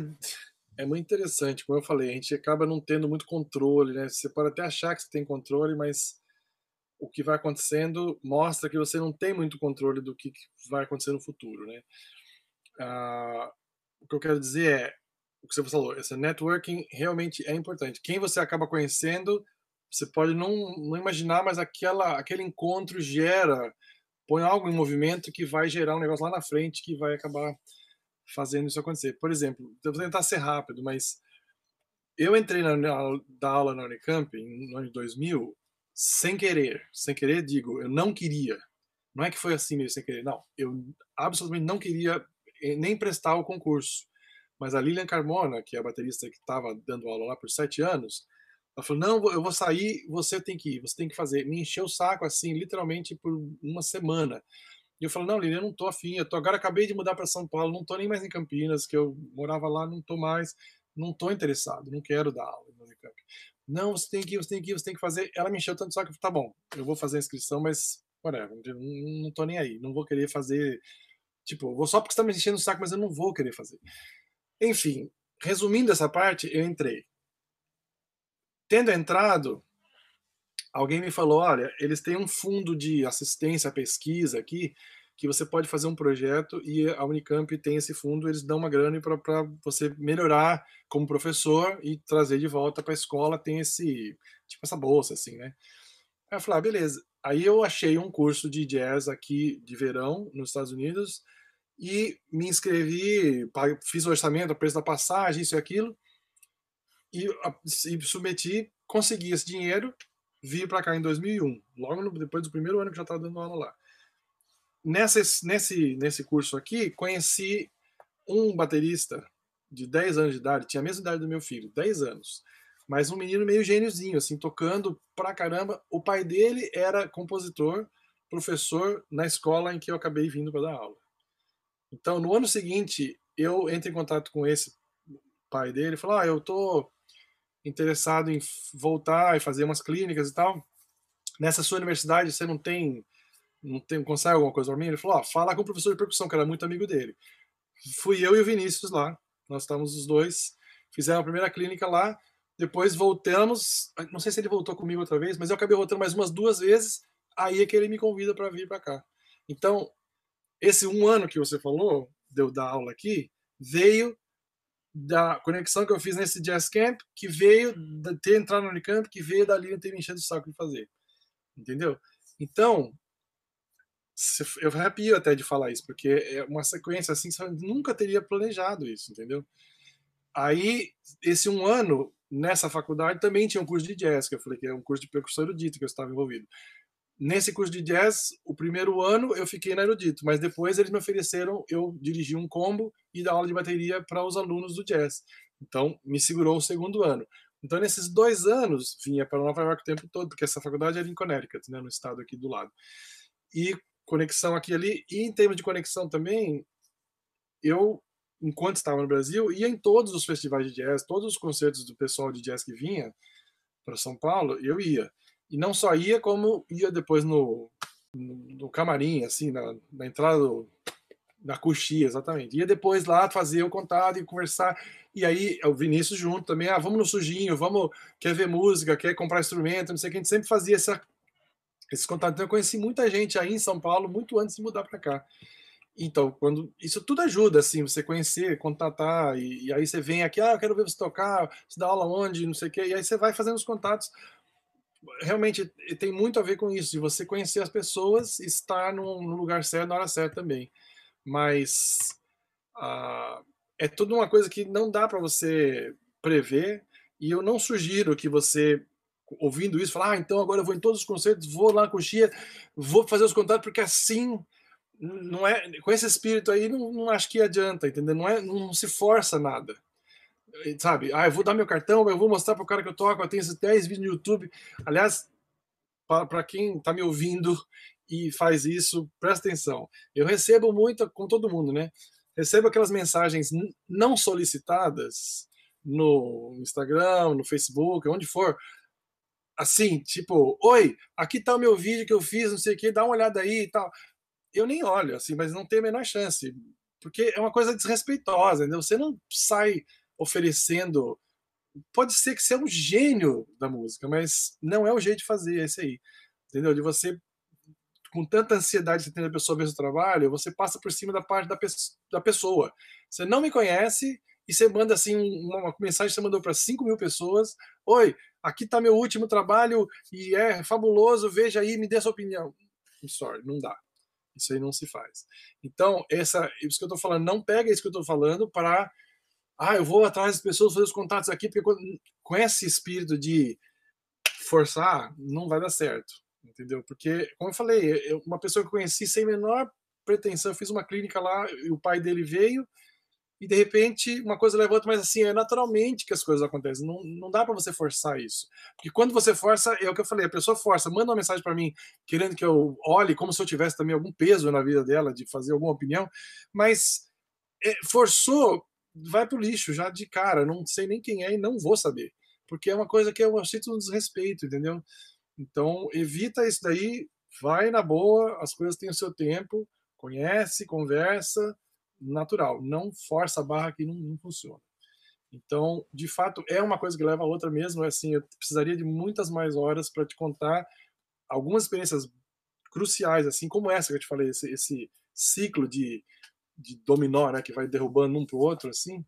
é muito interessante, como eu falei, a gente acaba não tendo muito controle, né? Você pode até achar que você tem controle, mas o que vai acontecendo mostra que você não tem muito controle do que vai acontecer no futuro, né? Ah, o que eu quero dizer é, o que você falou, esse networking realmente é importante. Quem você acaba conhecendo, você pode não, não imaginar, mas aquela, aquele encontro gera, põe algo em movimento que vai gerar um negócio lá na frente que vai acabar... fazendo isso acontecer. Por exemplo, eu vou tentar ser rápido, mas eu entrei na, na, da aula na Unicamp no ano de dois mil sem querer. Sem querer, digo, eu não queria. Não é que foi assim mesmo, sem querer, não. Eu absolutamente não queria nem prestar o concurso. Mas a Lilian Carmona, que é a baterista que estava dando aula lá por sete anos, ela falou, não, eu vou sair, você tem que ir, você tem que fazer. Me encheu o saco, assim, literalmente por uma semana. E eu falo, não, Lilian, eu não tô afim, eu tô, agora acabei de mudar para São Paulo, não tô nem mais em Campinas, que eu morava lá, não tô mais, não tô interessado, não quero dar aula no Unicamp. Não, você tem que ir, você tem que ir, você tem que fazer. Ela me encheu tanto, só que eu falei, tá bom, eu vou fazer a inscrição, mas, whatever, não, não tô nem aí, não vou querer fazer, tipo, vou só porque você tá me enchendo o saco, mas eu não vou querer fazer. Enfim, resumindo essa parte, eu entrei. Tendo entrado... alguém me falou, olha, eles têm um fundo de assistência à pesquisa aqui, que você pode fazer um projeto e a Unicamp tem esse fundo, eles dão uma grana para você melhorar como professor e trazer de volta para a escola, tem esse, tipo essa bolsa, assim, né? Aí eu falei, ah, beleza. Aí eu achei um curso de jazz aqui de verão, nos Estados Unidos, e me inscrevi, fiz o orçamento, o preço da passagem, isso e aquilo, e, e submeti, consegui esse dinheiro, vim para cá em dois mil e um, logo no, depois do primeiro ano que já estava dando aula lá. Nessa, nesse, nesse curso aqui, conheci um baterista de dez anos de idade, tinha a mesma idade do meu filho, dez anos, mas um menino meio gêniozinho, assim, tocando pra caramba. O pai dele era compositor, professor na escola em que eu acabei vindo para dar aula. Então, no ano seguinte, eu entrei em contato com esse pai dele e falei, ah, eu tô... interessado em voltar e fazer umas clínicas e tal, nessa sua universidade você não tem, não tem, consegue alguma coisa para mim? Ele falou, ó, fala com o professor de percussão, que era muito amigo dele. Fui eu e o Vinícius lá, nós estávamos os dois, fizemos a primeira clínica lá, depois voltamos, não sei se ele voltou comigo outra vez, mas eu acabei voltando mais umas duas vezes, aí é que ele me convida para vir para cá. Então, esse um ano que você falou, deu da aula aqui, veio da conexão que eu fiz nesse Jazz Camp, que veio de ter entrado no Unicamp, que veio da linha ter me enchendo o saco de fazer. Entendeu? Então, eu arrepio até de falar isso, porque é uma sequência assim, você nunca teria planejado isso, entendeu? Aí, esse um ano, nessa faculdade, também tinha um curso de jazz, que eu falei que era um curso de percussão erudito que eu estava envolvido. Nesse curso de jazz, o primeiro ano eu fiquei na erudito, mas depois eles me ofereceram, eu dirigi um combo e dar aula de bateria para os alunos do jazz. Então, me segurou o segundo ano. Então, nesses dois anos, vinha para Nova York o tempo todo, porque essa faculdade era em Connecticut, né, no estado aqui do lado. E conexão aqui e ali. E em termos de conexão também, eu, enquanto estava no Brasil, ia em todos os festivais de jazz, todos os concertos do pessoal de jazz que vinha para São Paulo, eu ia. E não só ia, como ia depois no, no, no camarim, assim, na, na entrada do... na coxia, exatamente. Ia depois lá fazer o contato e conversar. E aí o Vinícius junto também. Ah, vamos no sujinho, vamos, quer ver música, quer comprar instrumento, não sei o que. A gente sempre fazia essa, esses contatos. Então eu conheci muita gente aí em São Paulo muito antes de mudar para cá. Então, quando isso tudo ajuda, assim, você conhecer, contatar, e, e aí você vem aqui, ah, eu quero ver você tocar, você dá aula onde, não sei o que. E aí você vai fazendo os contatos. Realmente tem muito a ver com isso, de você conhecer as pessoas e estar no, no lugar certo, na hora certa também. Mas uh, é tudo uma coisa que não dá para você prever, e eu não sugiro que você, ouvindo isso, fale, ah, então agora eu vou em todos os concertos, vou lá na coxia, vou fazer os contatos, porque assim, não é, com esse espírito aí, não, não acho que adianta, entendeu? Não, é, não se força nada, sabe? Ah, eu vou dar meu cartão, eu vou mostrar para o cara que eu toco, eu tenho esses dez vídeos no YouTube. Aliás, para quem está me ouvindo e faz isso, presta atenção. Eu recebo muito, com todo mundo, né? Recebo aquelas mensagens não solicitadas no Instagram, no Facebook, onde for. Assim, tipo, oi, aqui tá o meu vídeo que eu fiz, não sei o que, dá uma olhada aí e tal. Eu nem olho, assim, mas não tem a menor chance. Porque é uma coisa desrespeitosa, entendeu? Você não sai oferecendo... Pode ser que você é um gênio da música, mas não é o jeito de fazer, é isso aí. Entendeu? De você... com tanta ansiedade que você tem da pessoa ver seu trabalho, você passa por cima da parte da, pe da pessoa. Você não me conhece e você manda assim uma, uma mensagem que você mandou para cinco mil pessoas. Oi, aqui está meu último trabalho e é fabuloso, veja aí, me dê sua opinião. I'm sorry, não dá. Isso aí não se faz. Então, essa, isso que eu estou falando, não pega isso que eu estou falando para... Ah, eu vou atrás das pessoas, fazer os contatos aqui, porque quando, com esse espírito de forçar, não vai dar certo. Entendeu? Porque, como eu falei, eu, uma pessoa que eu conheci sem menor pretensão, eu fiz uma clínica lá e o pai dele veio e, de repente, uma coisa leva a outra, mas assim, é naturalmente que as coisas acontecem, não, não dá para você forçar isso. Porque quando você força, é o que eu falei, a pessoa força, manda uma mensagem para mim querendo que eu olhe como se eu tivesse também algum peso na vida dela, de fazer alguma opinião, mas é, forçou, vai pro lixo já de cara, não sei nem quem é e não vou saber, porque é uma coisa que eu sinto um desrespeito, entendeu? Então, evita isso daí, vai na boa, as coisas têm o seu tempo, conhece, conversa, natural, não força a barra que não, não funciona. Então, de fato, é uma coisa que leva a outra mesmo, é assim, eu precisaria de muitas mais horas para te contar algumas experiências cruciais, assim como essa que eu te falei, esse, esse ciclo de, de dominó, né, que vai derrubando um para o outro, assim,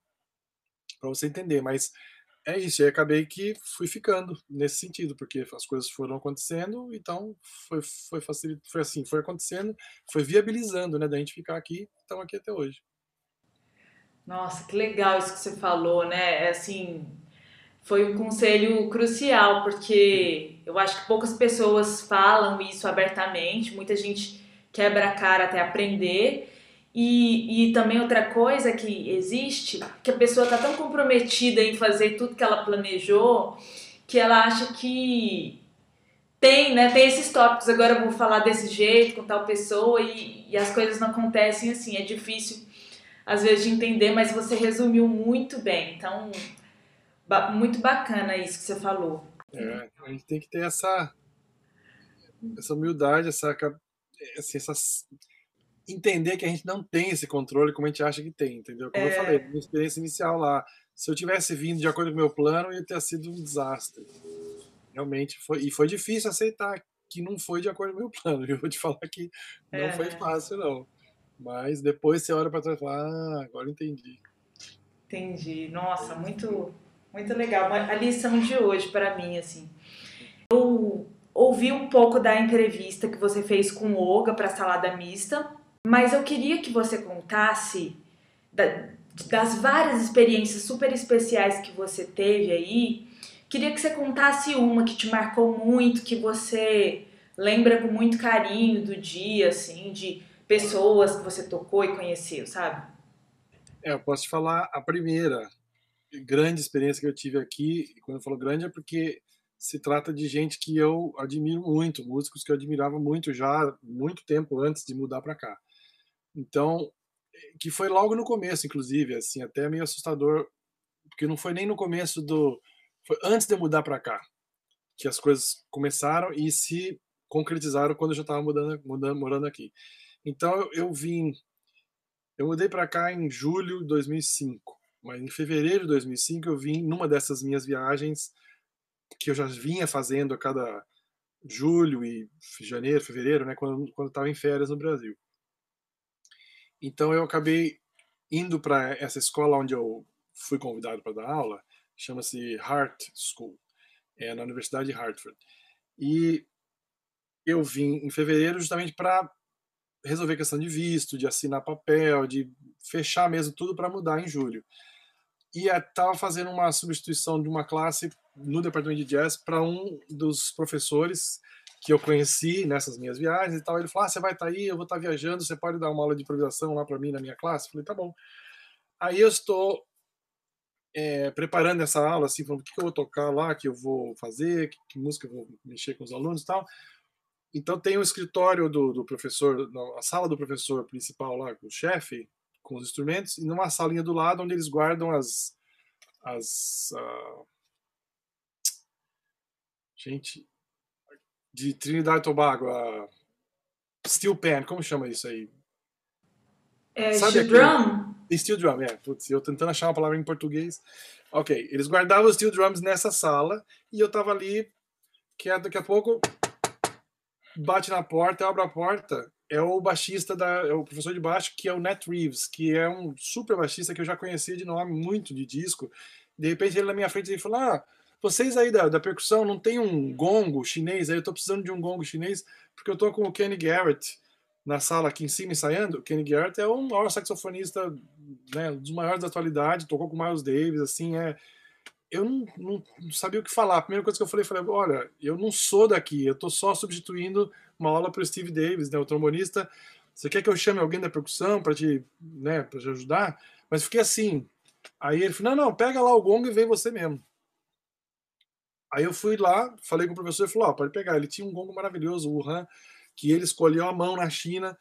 para você entender, mas... É isso, e acabei que fui ficando nesse sentido, porque as coisas foram acontecendo, então foi, foi, facilito, foi assim, foi acontecendo, foi viabilizando, né, da gente ficar aqui, estamos aqui até hoje. Nossa, que legal isso que você falou, né, assim, foi um conselho crucial, porque eu acho que poucas pessoas falam isso abertamente, muita gente quebra a cara até aprender. E, e também outra coisa que existe, que a pessoa está tão comprometida em fazer tudo que ela planejou, que ela acha que tem, né, tem esses tópicos, agora eu vou falar desse jeito com tal pessoa e, e as coisas não acontecem assim, é difícil às vezes de entender, mas você resumiu muito bem, então ba- muito bacana isso que você falou. É, a gente tem que ter essa, essa humildade, essa... Assim, essas... entender que a gente não tem esse controle como a gente acha que tem, entendeu? Como é... eu falei, minha experiência inicial lá, se eu tivesse vindo de acordo com o meu plano, ia ter sido um desastre. Realmente, foi, e foi difícil aceitar que não foi de acordo com o meu plano, eu vou te falar que não é... foi fácil, não. Mas depois você olha para trás e fala, ah, agora entendi. Entendi, nossa, muito, muito legal. A lição de hoje para mim, assim, eu ouvi um pouco da entrevista que você fez com o Olga para a Salada Mista, mas eu queria que você contasse da, das várias experiências super especiais que você teve aí. Queria que você contasse uma que te marcou muito, que você lembra com muito carinho do dia, assim, de pessoas que você tocou e conheceu, sabe? É, eu posso te falar a primeira grande experiência que eu tive aqui, e quando eu falo grande é porque se trata de gente que eu admiro muito, músicos que eu admirava muito já muito tempo antes de mudar para cá. Então, que foi logo no começo, inclusive, assim, até meio assustador, porque não foi nem no começo do... Foi antes de eu mudar para cá que as coisas começaram e se concretizaram quando eu já estava mudando, mudando, morando aqui. Então, eu, eu vim... Eu mudei para cá em julho de dois mil e cinco, mas em fevereiro de dois mil e cinco eu vim numa dessas minhas viagens que eu já vinha fazendo a cada julho e janeiro, fevereiro, né, quando quando estava em férias no Brasil. Então eu acabei indo para essa escola onde eu fui convidado para dar aula, chama-se Hartt School, é, na Universidade de Hartford. E eu vim em fevereiro justamente para resolver questão de visto, de assinar papel, de fechar mesmo tudo para mudar em julho. E estava fazendo uma substituição de uma classe no departamento de jazz para um dos professores que eu conheci nessas minhas viagens e tal. Ele falou, ah, você vai estar tá aí, eu vou estar tá viajando, você pode dar uma aula de improvisação lá para mim na minha classe? Eu falei, tá bom. Aí eu estou é, preparando essa aula, assim, falando o que, que eu vou tocar lá, o que eu vou fazer, que, que música eu vou mexer com os alunos e tal. Então tem o escritório do, do professor, a sala do professor principal lá, o chefe, com os instrumentos, e numa salinha do lado onde eles guardam as... as uh, gente, de Trinidad e Tobago, a steel pan, como chama isso aí? É, steel drum? Steel drum, é. Putz, eu tentando achar uma palavra em português. Ok, eles guardavam os steel drums nessa sala, e eu tava ali, que daqui a pouco... bate na porta, abre a porta, é o baixista, da, é o professor de baixo, que é o Nat Reeves, que é um super baixista que eu já conhecia de nome, muito de disco. De repente ele na minha frente falou, ah, vocês aí da, da percussão não tem um gongo chinês? Aí eu tô precisando de um gongo chinês, porque eu tô com o Kenny Garrett na sala aqui em cima ensaiando. O Kenny Garrett é o maior saxofonista, né, um dos maiores da atualidade, tocou com o Miles Davis, assim, é... Eu não, não, não sabia o que falar. A primeira coisa que eu falei, eu falei, olha, eu não sou daqui, eu estou só substituindo uma aula para o Steve Davis, né, o trombonista. Você quer que eu chame alguém da percussão para te, né, para te ajudar? Mas fiquei assim. Aí ele falou, não, não, pega lá o gongo e vem você mesmo. Aí eu fui lá, falei com o professor, ele falou, ó, pode pegar. Ele tinha um gongo maravilhoso, o Wuhan, que ele escolheu à mão na China.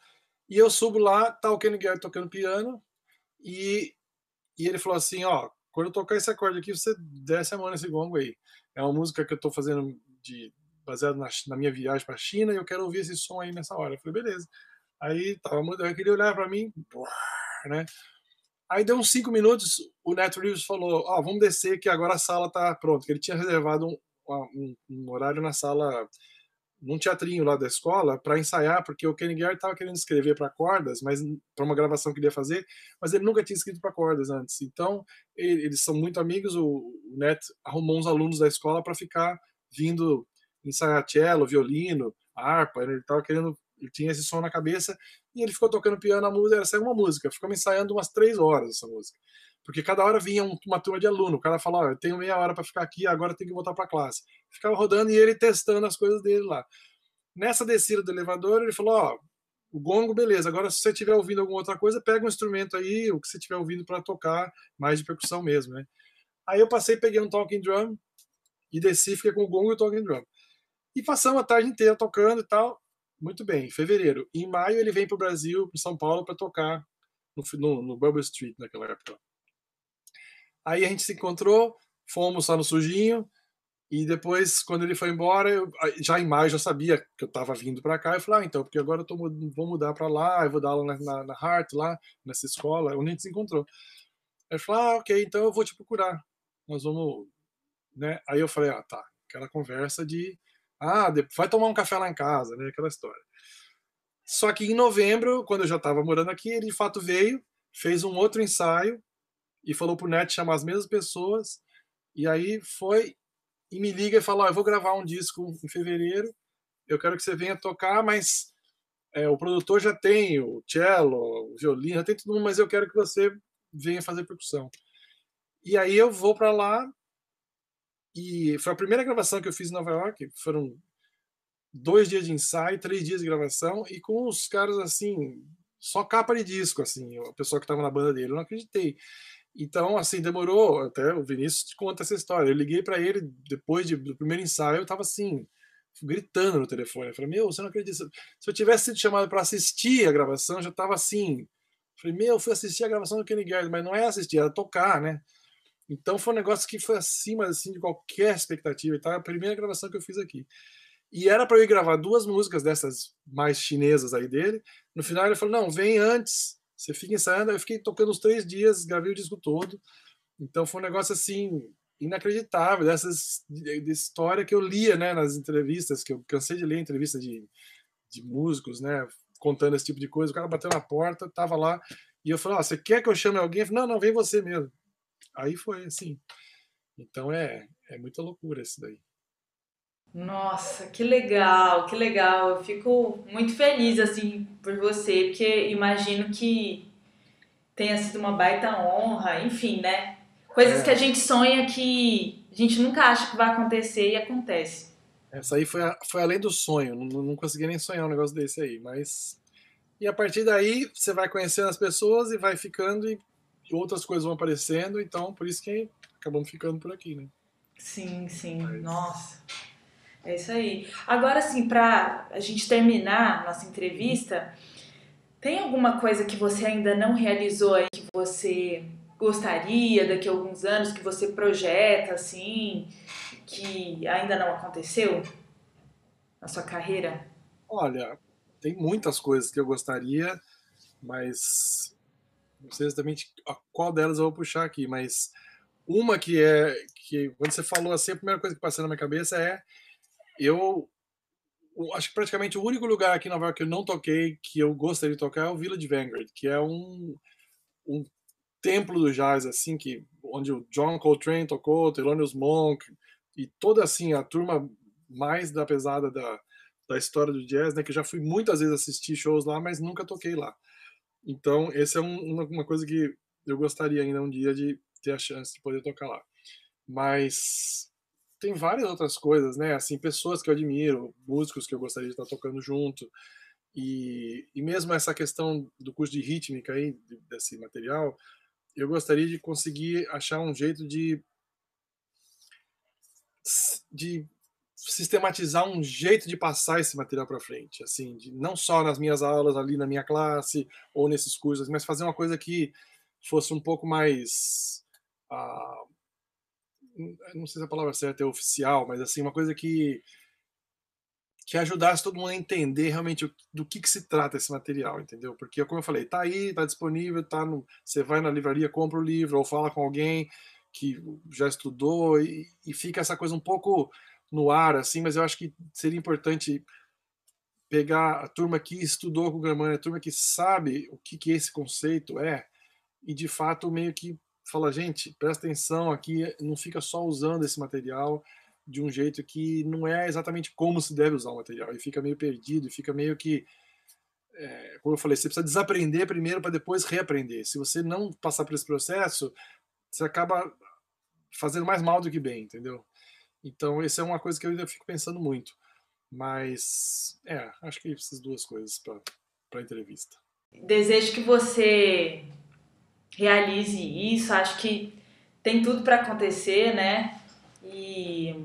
E eu subo lá, tá o Kenny Garrett tocando piano, e, e ele falou assim, ó, quando eu tocar esse acorde aqui, você desce a mão nesse gongo aí. É uma música que eu estou fazendo de, baseado na, na minha viagem para a China, e eu quero ouvir esse som aí nessa hora. Eu falei, beleza. Aí tava muito, eu queria olhar para mim, né? Aí deu uns cinco minutos, o Nat Reeves falou, ó, oh, vamos descer que agora a sala está pronta. Ele tinha reservado um, um, um horário na sala, num teatrinho lá da escola, para ensaiar, porque o Kenny Garrett estava querendo escrever para cordas, mas para uma gravação que ele ia fazer, mas ele nunca tinha escrito para cordas antes. Então, ele, eles são muito amigos, o Net arrumou uns alunos da escola para ficar vindo ensaiar cello, violino, harpa, ele tava querendo, ele tinha esse som na cabeça, e ele ficou tocando piano, a música, essa é uma música, ficou ensaiando umas três horas essa música. Porque cada hora vinha uma turma de aluno, o cara falava, oh, eu tenho meia hora para ficar aqui, agora eu tenho que voltar para a classe. Ficava rodando e ele testando as coisas dele lá. Nessa descida do elevador, ele falou, ó, oh, o gongo, beleza, agora se você estiver ouvindo alguma outra coisa, pega um instrumento aí, o que você estiver ouvindo para tocar, mais de percussão mesmo, né? Aí eu passei, peguei um talking drum e desci, fiquei com o gongo e o talking drum. E passamos a tarde inteira tocando e tal, muito bem, em fevereiro. Em maio ele vem para o Brasil, para São Paulo, para tocar no, no, no Bubble Street naquela época. Aí a gente se encontrou, fomos lá no sujinho, e depois, quando ele foi embora, eu, já em maio eu já sabia que eu estava vindo para cá, eu falei, ah, então, porque agora eu tô, vou mudar para lá, eu vou dar aula na, na, na Hartt, lá, nessa escola, onde a gente se encontrou. Aí eu falei, ah, ok, então eu vou te procurar, nós vamos, né, aí eu falei, ah, tá, aquela conversa de, ah, vai tomar um café lá em casa, né, aquela história. Só que em novembro, quando eu já estava morando aqui, ele de fato veio, fez um outro ensaio, e falou pro Net chamar as mesmas pessoas, e aí foi, e me liga e falou, oh, eu vou gravar um disco em fevereiro, eu quero que você venha tocar, mas é, o produtor já tem o cello, o violino, já tem tudo, mas eu quero que você venha fazer percussão. E aí eu vou para lá, e foi a primeira gravação que eu fiz em Nova York, foram dois dias de ensaio, três dias de gravação, e com os caras assim, só capa de disco, assim, o pessoal que estava na banda dele, eu não acreditei. Então, assim, demorou, até o Vinícius conta essa história, eu liguei para ele depois de, do primeiro ensaio, eu estava assim, gritando no telefone, eu falei, meu, você não acredita, se eu tivesse sido chamado para assistir a gravação, eu já estava assim, eu falei, meu, eu fui assistir a gravação do Kenny Garrett, mas não é assistir, era tocar, né? Então foi um negócio que foi acima assim, de qualquer expectativa, tá? A primeira gravação que eu fiz aqui. E era para eu ir gravar duas músicas dessas mais chinesas aí dele. No final ele falou, não, vem antes, você fica ensaiando. Eu fiquei tocando uns três dias, gravei o disco todo. Então foi um negócio assim, inacreditável, dessas de história que eu lia, né, nas entrevistas, que eu cansei de ler entrevista de, de músicos, né, contando esse tipo de coisa. O cara bateu na porta, tava lá, e eu falei, ó, oh, você quer que eu chame alguém? Eu falei, não, não, vem você mesmo. Aí foi assim. Então é, é muita loucura isso daí. Nossa, que legal, que legal. Eu fico muito feliz assim por você, porque imagino que tenha sido uma baita honra, enfim, né? Coisas é. que a gente sonha que a gente nunca acha que vai acontecer e acontece. Essa aí foi, a, foi além do sonho, não, não consegui nem sonhar um negócio desse aí, mas... E a partir daí você vai conhecendo as pessoas e vai ficando e outras coisas vão aparecendo, então por isso que acabamos ficando por aqui, né? Sim, sim, mas... nossa, é isso aí. Agora sim, pra a gente terminar nossa entrevista, tem alguma coisa que você ainda não realizou aí, que você gostaria daqui a alguns anos, que você projeta assim, que ainda não aconteceu na sua carreira? Olha, tem muitas coisas que eu gostaria, mas... não sei exatamente qual delas eu vou puxar aqui, mas uma que é, que quando você falou assim, a primeira coisa que passou na minha cabeça é, eu acho que praticamente o único lugar aqui em Nova York que eu não toquei, que eu gostaria de tocar, é o Village Vanguard, que é um, um templo do jazz, assim, que, onde o John Coltrane tocou, o Thelonious Monk, e toda assim, a turma mais da pesada da, da história do jazz, né, que eu já fui muitas vezes assistir shows lá, mas nunca toquei lá. Então, essa é um, uma coisa que eu gostaria ainda um dia de ter a chance de poder tocar lá. Mas tem várias outras coisas, né? Assim, pessoas que eu admiro, músicos que eu gostaria de estar tocando junto. E, e mesmo essa questão do curso de rítmica aí, desse material, eu gostaria de conseguir achar um jeito de, de sistematizar um jeito de passar esse material para frente, assim, de, não só nas minhas aulas, ali na minha classe, ou nesses cursos, mas fazer uma coisa que fosse um pouco mais, ah, não sei se a palavra certa é oficial, mas assim, uma coisa que, que ajudasse todo mundo a entender realmente o, do que, que se trata esse material, entendeu? Porque, como eu falei, tá aí, tá disponível, tá no, você vai na livraria, compra o livro, ou fala com alguém que já estudou, e, e fica essa coisa um pouco... no ar, assim, mas eu acho que seria importante pegar a turma que estudou com o Gramani, a turma que sabe o que, que esse conceito é, e de fato meio que fala, gente, presta atenção aqui, não fica só usando esse material de um jeito que não é exatamente como se deve usar o material, e fica meio perdido, e fica meio que, é, como eu falei, você precisa desaprender primeiro para depois reaprender. Se você não passar por esse processo, você acaba fazendo mais mal do que bem, entendeu? Então, essa é uma coisa que eu ainda fico pensando muito. Mas, é, acho que essas duas coisas para para a entrevista. Desejo que você realize isso. Acho que tem tudo para acontecer, né? E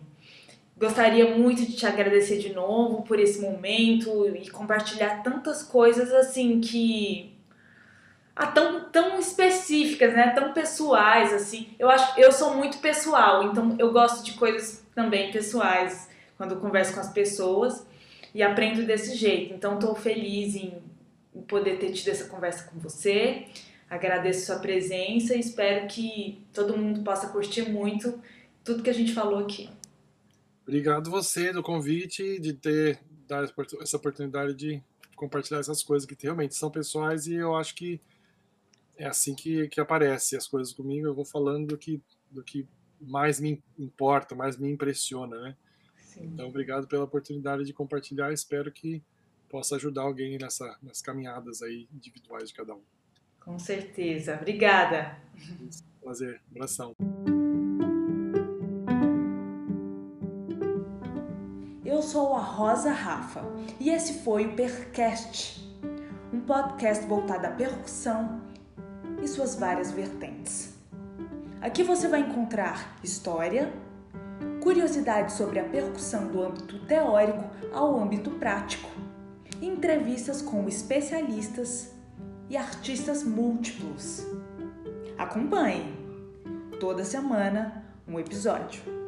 gostaria muito de te agradecer de novo por esse momento e compartilhar tantas coisas, assim, que... Ah, tão, tão específicas, né? Tão pessoais, assim. Eu acho, eu sou muito pessoal, então eu gosto de coisas também pessoais quando eu converso com as pessoas e aprendo desse jeito. Então, estou feliz em poder ter tido essa conversa com você. Agradeço sua presença e espero que todo mundo possa curtir muito tudo que a gente falou aqui. Obrigado você do convite, de ter dado essa oportunidade de compartilhar essas coisas que realmente são pessoais, e eu acho que é assim que, que aparecem as coisas comigo. Eu vou falando do que, do que mais me importa, mais me impressiona, né? Sim. Então, obrigado pela oportunidade de compartilhar. Espero que possa ajudar alguém nessa, nas caminhadas aí individuais de cada um. Com certeza. Obrigada. Prazer. Abração. Eu sou a Rosa Rafa e esse foi o Percast, um podcast voltado à percussão e suas várias vertentes. Aqui você vai encontrar história, curiosidades sobre a percussão do âmbito teórico ao âmbito prático, entrevistas com especialistas e artistas múltiplos. Acompanhe! Toda semana, um episódio.